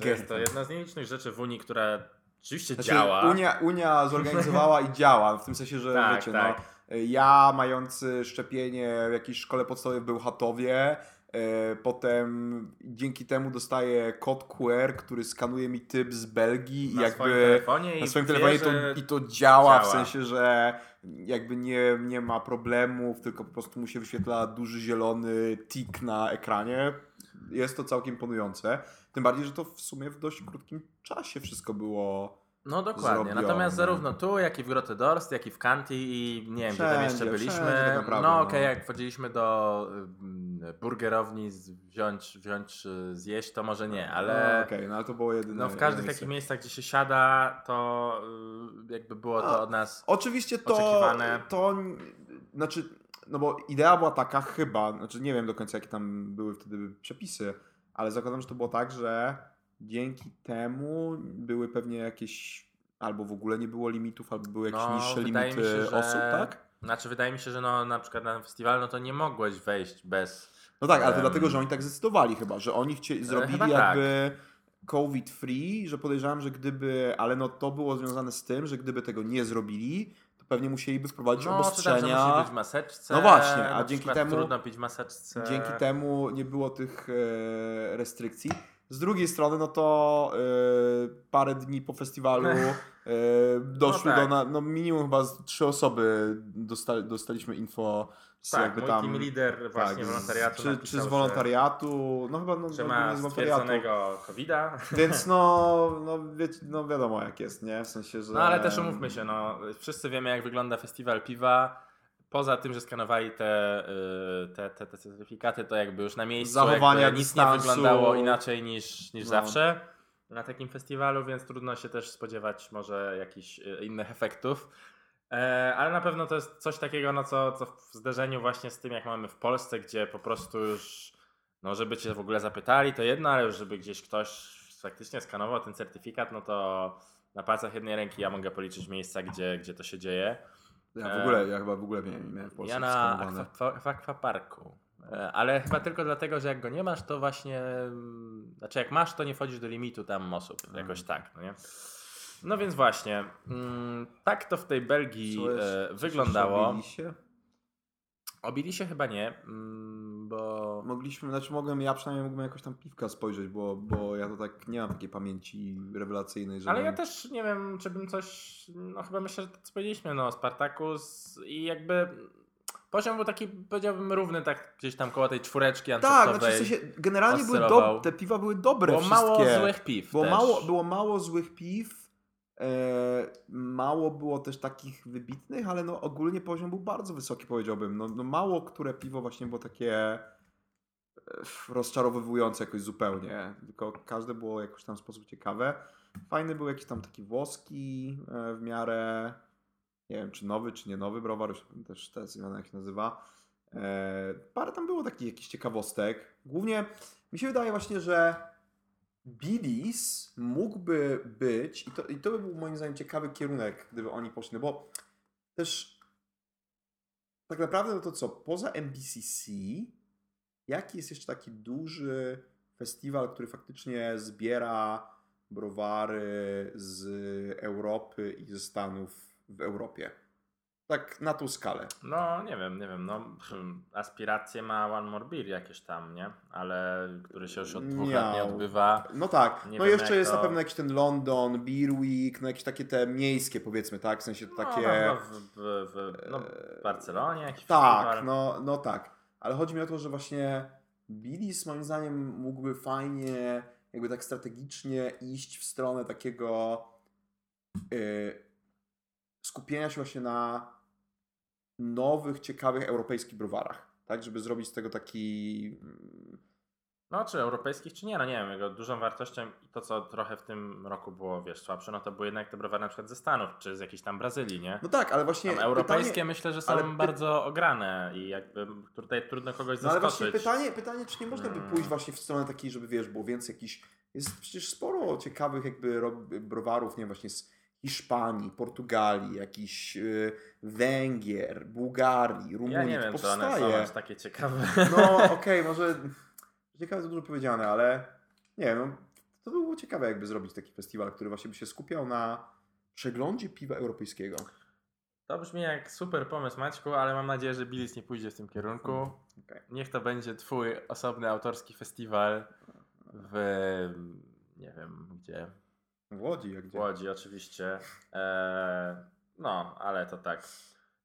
że jest to jedna z nielicznych rzeczy w Unii, która oczywiście działa. Unia zorganizowała i działa, w tym sensie, że ja mający szczepienie w jakiejś szkole podstawowej w Bełchatowie, potem dzięki temu dostaję kod QR, który skanuje mi typ z Belgii i to działa, w sensie, że jakby nie ma problemów, tylko po prostu mu się wyświetla duży zielony tik na ekranie. Jest to całkiem imponujące. Tym bardziej, że to w sumie w dość krótkim czasie wszystko było zrobione. Natomiast zarówno tu, jak i w Grotte Dorst, jak i w Canti i nie wiem, gdzie tam jeszcze byliśmy. Jak wchodziliśmy do burgerowni wziąć zjeść, to może nie, ale ale to było jedyne. No w każdych takich miejscach, gdzie się siada, to jakby było to od nas oczywiście oczekiwane. Bo idea była taka chyba, nie wiem do końca, jakie tam były wtedy przepisy, ale zakładam, że to było tak, że dzięki temu były pewnie jakieś, albo w ogóle nie było limitów, albo były jakieś niższe limity osób, tak? Znaczy wydaje mi się, że na przykład na festiwal to nie mogłeś wejść bez... No tak, ale to dlatego, że oni tak zdecydowali chyba, że oni zrobili jakby COVID free, że podejrzewam, że gdyby... Ale to było związane z tym, że gdyby tego nie zrobili, to pewnie musieliby wprowadzić obostrzenia. No musi być w maseczce. No właśnie, a dzięki temu... Trudno pić w maseczce. Dzięki temu nie było tych restrykcji. Z drugiej strony, no to parę dni po festiwalu doszły do minimum chyba 3 osoby dostaliśmy info z jakby tam... Tak, mój lider właśnie wolontariatu napisał, czy z wolontariatu, no chyba no, że ma stwierdzonego COVID-a. Więc no wiadomo jak jest, nie? W sensie, że... No ale też umówmy się, no wszyscy wiemy jak wygląda festiwal piwa. Poza tym, że skanowali te certyfikaty, to jakby już na miejscu zachowania nic nie wyglądało inaczej niż zawsze na takim festiwalu, więc trudno się też spodziewać może jakichś innych efektów. Ale na pewno to jest coś takiego, no co w zderzeniu właśnie z tym, jak mamy w Polsce, gdzie po prostu już, no żeby cię w ogóle zapytali, to jedno, ale już żeby gdzieś ktoś faktycznie skanował ten certyfikat, no to na palcach jednej ręki ja mogę policzyć miejsca, gdzie to się dzieje. Ja chyba w ogóle miałem w Polsce ja na akwaparku, ale chyba tylko dlatego, że jak go nie masz, to właśnie, znaczy jak masz, to nie wchodzisz do limitu tam osób, jakoś tak, no nie? No więc właśnie, tak to w tej Belgii wyglądało. Obili się chyba nie, bo... Przynajmniej mógłbym jakoś tam piwka spojrzeć, bo ja to tak nie mam takiej pamięci rewelacyjnej, że... Ale ja też nie wiem, czy bym coś... No chyba myślę, że to co powiedzieliśmy, no Spartacus i jakby... Poziom był taki, powiedziałbym, równy, tak gdzieś tam koło tej 4 antystowej. Tak, znaczy w sensie generalnie te piwa były dobre wszystkie. Było mało złych piw. Mało było też takich wybitnych, ale no ogólnie poziom był bardzo wysoki, powiedziałbym. No mało które piwo właśnie było takie rozczarowywujące jakoś zupełnie, tylko każde było jakoś tam w sposób ciekawe. Fajny był jakiś tam taki włoski w miarę, nie wiem czy nowy, czy nie nowy browar, już też te zmiany jak się nazywa. Parę tam było takich jakichś ciekawostek. Głównie mi się wydaje właśnie, że Billie's mógłby być i to by był moim zdaniem ciekawy kierunek, gdyby oni poszli, bo też tak naprawdę to co, poza MBCC jaki jest jeszcze taki duży festiwal, który faktycznie zbiera browary z Europy i ze Stanów w Europie? Tak na tą skalę. No nie wiem, no aspiracje ma One More Beer jakieś tam, nie? Ale który się już od 2 lat nie odbywa. No tak, nie no jeszcze jest to... na pewno jakiś ten London, Beer Week, no jakieś takie te miejskie powiedzmy, tak? W sensie takie... No, w Barcelonie jakiś tak, festiwal. No tak, ale chodzi mi o to, że właśnie Billie's moim zdaniem mógłby fajnie, jakby tak strategicznie iść w stronę takiego skupienia się właśnie na nowych, ciekawych europejskich browarach, tak? Żeby zrobić z tego taki... No, czy europejskich, czy nie, no nie wiem, jego dużą wartością i to, co trochę w tym roku było, wiesz, słabsze, no to były jednak te browary na przykład ze Stanów, czy z jakiejś tam Brazylii, nie? No tak, ale właśnie... Tam europejskie pytanie, myślę, że są bardzo ograne i jakby tutaj trudno kogoś zaskoczyć. No ale właśnie pytanie, czy nie można by pójść właśnie w stronę takiej, żeby, wiesz, było więcej jakichś... Jest przecież sporo ciekawych jakby browarów, nie wiem, właśnie z Hiszpanii, Portugalii, jakiś Węgier, Bułgarii, Rumunii. Ja nie wiem, powstaje. Co one są aż takie ciekawe. No okej, może ciekawe to dużo powiedziane, ale nie wiem, no, to by było ciekawe jakby zrobić taki festiwal, który właśnie by się skupiał na przeglądzie piwa europejskiego. To brzmi jak super pomysł, Maćku, ale mam nadzieję, że Billie's nie pójdzie w tym kierunku. Okay. Niech to będzie twój osobny autorski festiwal w... nie wiem, gdzie... W Łodzi oczywiście. No, ale to tak.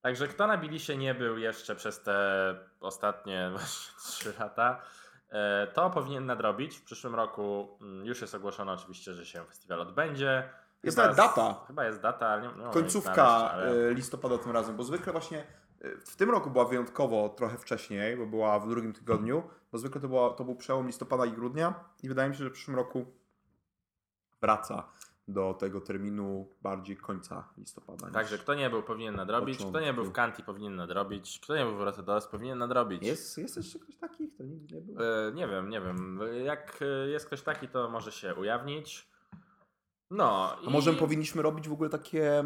Także kto na Billie'sie nie był jeszcze przez te ostatnie 3 lata, to powinien nadrobić. W przyszłym roku już jest ogłoszone oczywiście, że się festiwal odbędzie. Jest nawet data. Chyba jest data. Nie końcówka znaleźć, ale... listopada tym razem, bo zwykle właśnie w tym roku była wyjątkowo trochę wcześniej, bo była w 2. tygodniu, bo zwykle to był przełom listopada i grudnia i wydaje mi się, że w przyszłym roku wraca do tego terminu bardziej końca listopada. Także kto nie był, powinien nadrobić. Początku. Kto nie był w Canti, powinien nadrobić. Kto nie był w Grotte Dorst, powinien nadrobić. Jest jeszcze ktoś taki, kto nigdy nie był? Nie wiem. Jak jest ktoś taki, to może się ujawnić. No. A może powinniśmy robić w ogóle takie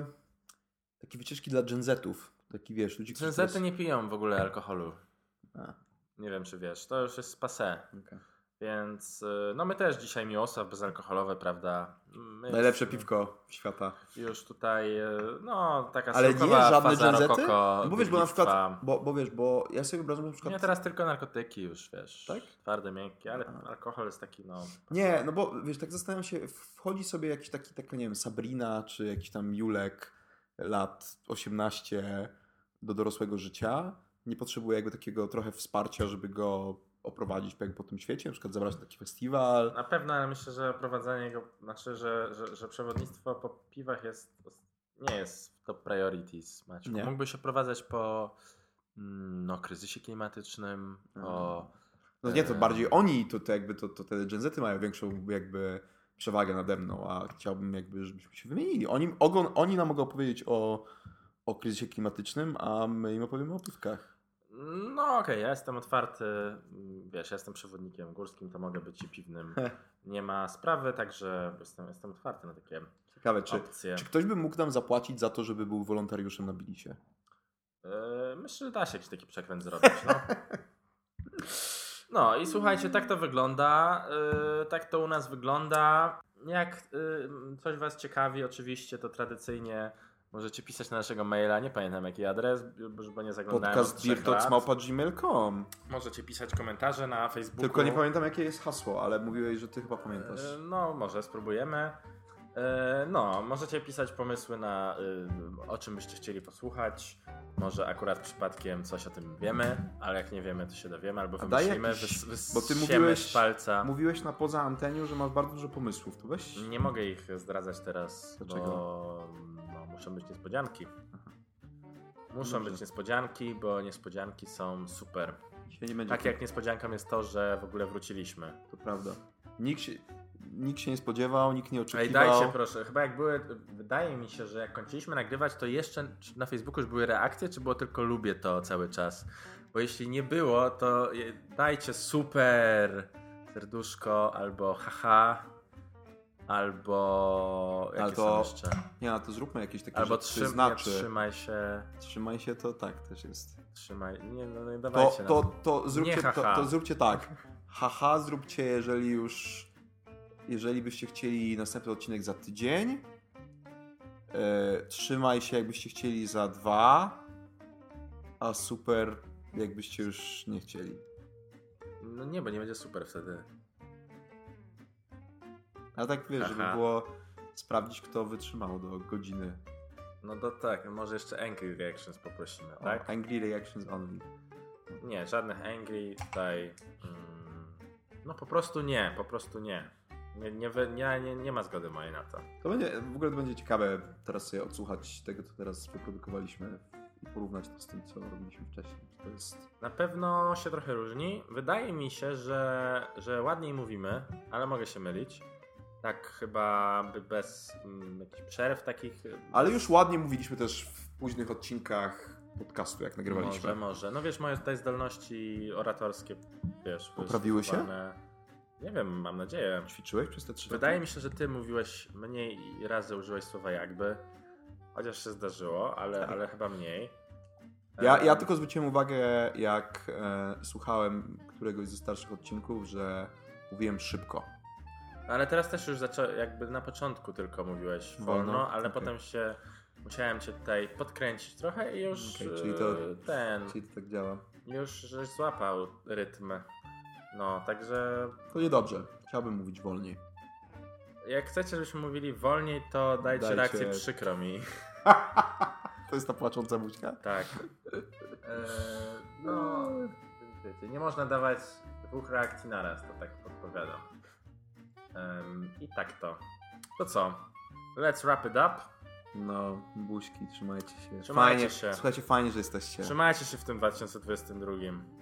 wycieczki dla Gen Zetów. Taki, wiesz, ludzi, Gen Zety nie piją w ogóle alkoholu. Nie wiem, czy wiesz. To już jest passé. Okay. Więc no my też dzisiaj miłosław bezalkoholowe, prawda? My najlepsze piwko świata. Już tutaj, no taka smakowa faza rokoko. No bo wiesz, bo na przykład, bo ja sobie wyobrażam na przykład... Nie, teraz tylko narkotyki już, wiesz, tak? Twarde, miękkie, ale alkohol jest taki, no... Nie, no bo wiesz, tak zastanawiam się, wchodzi sobie jakiś taki, tak nie wiem, Sabrina, czy jakiś tam Julek lat 18 do dorosłego życia, nie potrzebuje jakby takiego trochę wsparcia, żeby go... oprowadzić po tym świecie, na przykład zabrać taki festiwal. Na pewno, ale myślę, że prowadzenie go, znaczy, że przewodnictwo po piwach nie jest top priorities, Maciu. Nie. Mógłby się prowadzać po kryzysie klimatycznym, o... No nie, to bardziej oni, to te Gen Z mają większą jakby przewagę nade mną, a chciałbym jakby, żebyśmy się wymienili. Oni nam mogą opowiedzieć o kryzysie klimatycznym, a my im opowiemy o piwkach. No okej, ja jestem otwarty, wiesz, ja jestem przewodnikiem górskim, to mogę być i piwnym. Nie ma sprawy, także jestem otwarty na takie ciekawe, opcje. Czy ktoś by mógł nam zapłacić za to, żeby był wolontariuszem na Billisie? Myślę, że da się jakiś taki przekręt zrobić, no. No i słuchajcie, tak to wygląda, tak to u nas wygląda. Jak coś was ciekawi, oczywiście to tradycyjnie... Możecie pisać na naszego maila, nie pamiętam jaki adres, bo nie zaglądałem. podcast@beertalks.gmail.com. Możecie pisać komentarze na Facebooku. Tylko nie pamiętam jakie jest hasło, ale mówiłeś, że ty chyba pamiętasz. No może spróbujemy. No, możecie pisać pomysły na o czym byście chcieli posłuchać. Może akurat przypadkiem coś o tym wiemy, ale jak nie wiemy, to się dowiemy albo wymyślimy, jakiś, bo ty mówiłeś, z palca. Mówiłeś na poza anteniu, że masz bardzo dużo pomysłów, to weź. Nie mogę ich zdradzać teraz. Dlaczego? Muszą być niespodzianki. Aha. Muszą być niespodzianki, bo niespodzianki są super. Tak jak niespodzianką jest to, że w ogóle wróciliśmy. To prawda. Nikt się nie spodziewał, nikt nie oczekiwał. Ej, dajcie proszę, chyba jak były, wydaje mi się, że jak kończyliśmy nagrywać, to jeszcze na Facebooku już były reakcje, czy było tylko lubię to cały czas? Bo jeśli nie było, to dajcie super serduszko albo haha. Albo jakie są jeszcze? Nie, no to zróbmy jakieś takie albo rzeczy, znaczy. Trzymaj się. Trzymaj się to tak też jest. Trzymaj. Nie, no nie dawajcie nam. To zróbcie tak. Haha, zróbcie, jeżeli byście chcieli następny odcinek za tydzień. Trzymaj się, jakbyście chcieli za 2. A super, jakbyście już nie chcieli. No nie, bo nie będzie super wtedy. Ale tak wiesz, żeby było sprawdzić, kto wytrzymał do godziny. No to tak, może jeszcze Angry Reactions poprosimy, tak? Angry Reactions only. Nie, żadnych Angry tutaj... No po prostu nie. Nie ma zgody mojej na to. W ogóle to będzie ciekawe teraz sobie odsłuchać tego, co teraz wyprodukowaliśmy i porównać to z tym, co robiliśmy wcześniej. To jest... Na pewno się trochę różni. Wydaje mi się, że ładniej mówimy, ale mogę się mylić. Tak, chyba bez jakichś przerw takich. Ale już ładnie mówiliśmy też w późnych odcinkach podcastu, jak nagrywaliśmy. Może. No wiesz, moje tutaj zdolności oratorskie, wiesz... Poprawiły się? Nie wiem, mam nadzieję. Ćwiczyłeś przez te 3 lata? Wydaje mi się, że ty mówiłeś mniej razy użyłeś słowa jakby. Chociaż się zdarzyło, ale chyba mniej. Ja tylko zwróciłem uwagę, jak słuchałem któregoś ze starszych odcinków, że mówiłem szybko. Ale teraz też już jakby na początku tylko mówiłeś wolno, ale potem się musiałem cię tutaj podkręcić trochę i już czyli to tak działa. Już żeś złapał rytm. No, także... To niedobrze. Chciałbym mówić wolniej. Jak chcecie, żebyśmy mówili wolniej, to dajcie reakcję przykro mi. To jest ta płacząca buźka? Tak. No, wiecie, nie można dawać 2 reakcji naraz, to tak podpowiadam. I tak to. To co? Let's wrap it up. No, buźki, trzymajcie się. Słuchajcie, fajnie, że jesteście. Trzymajcie się w tym 2022.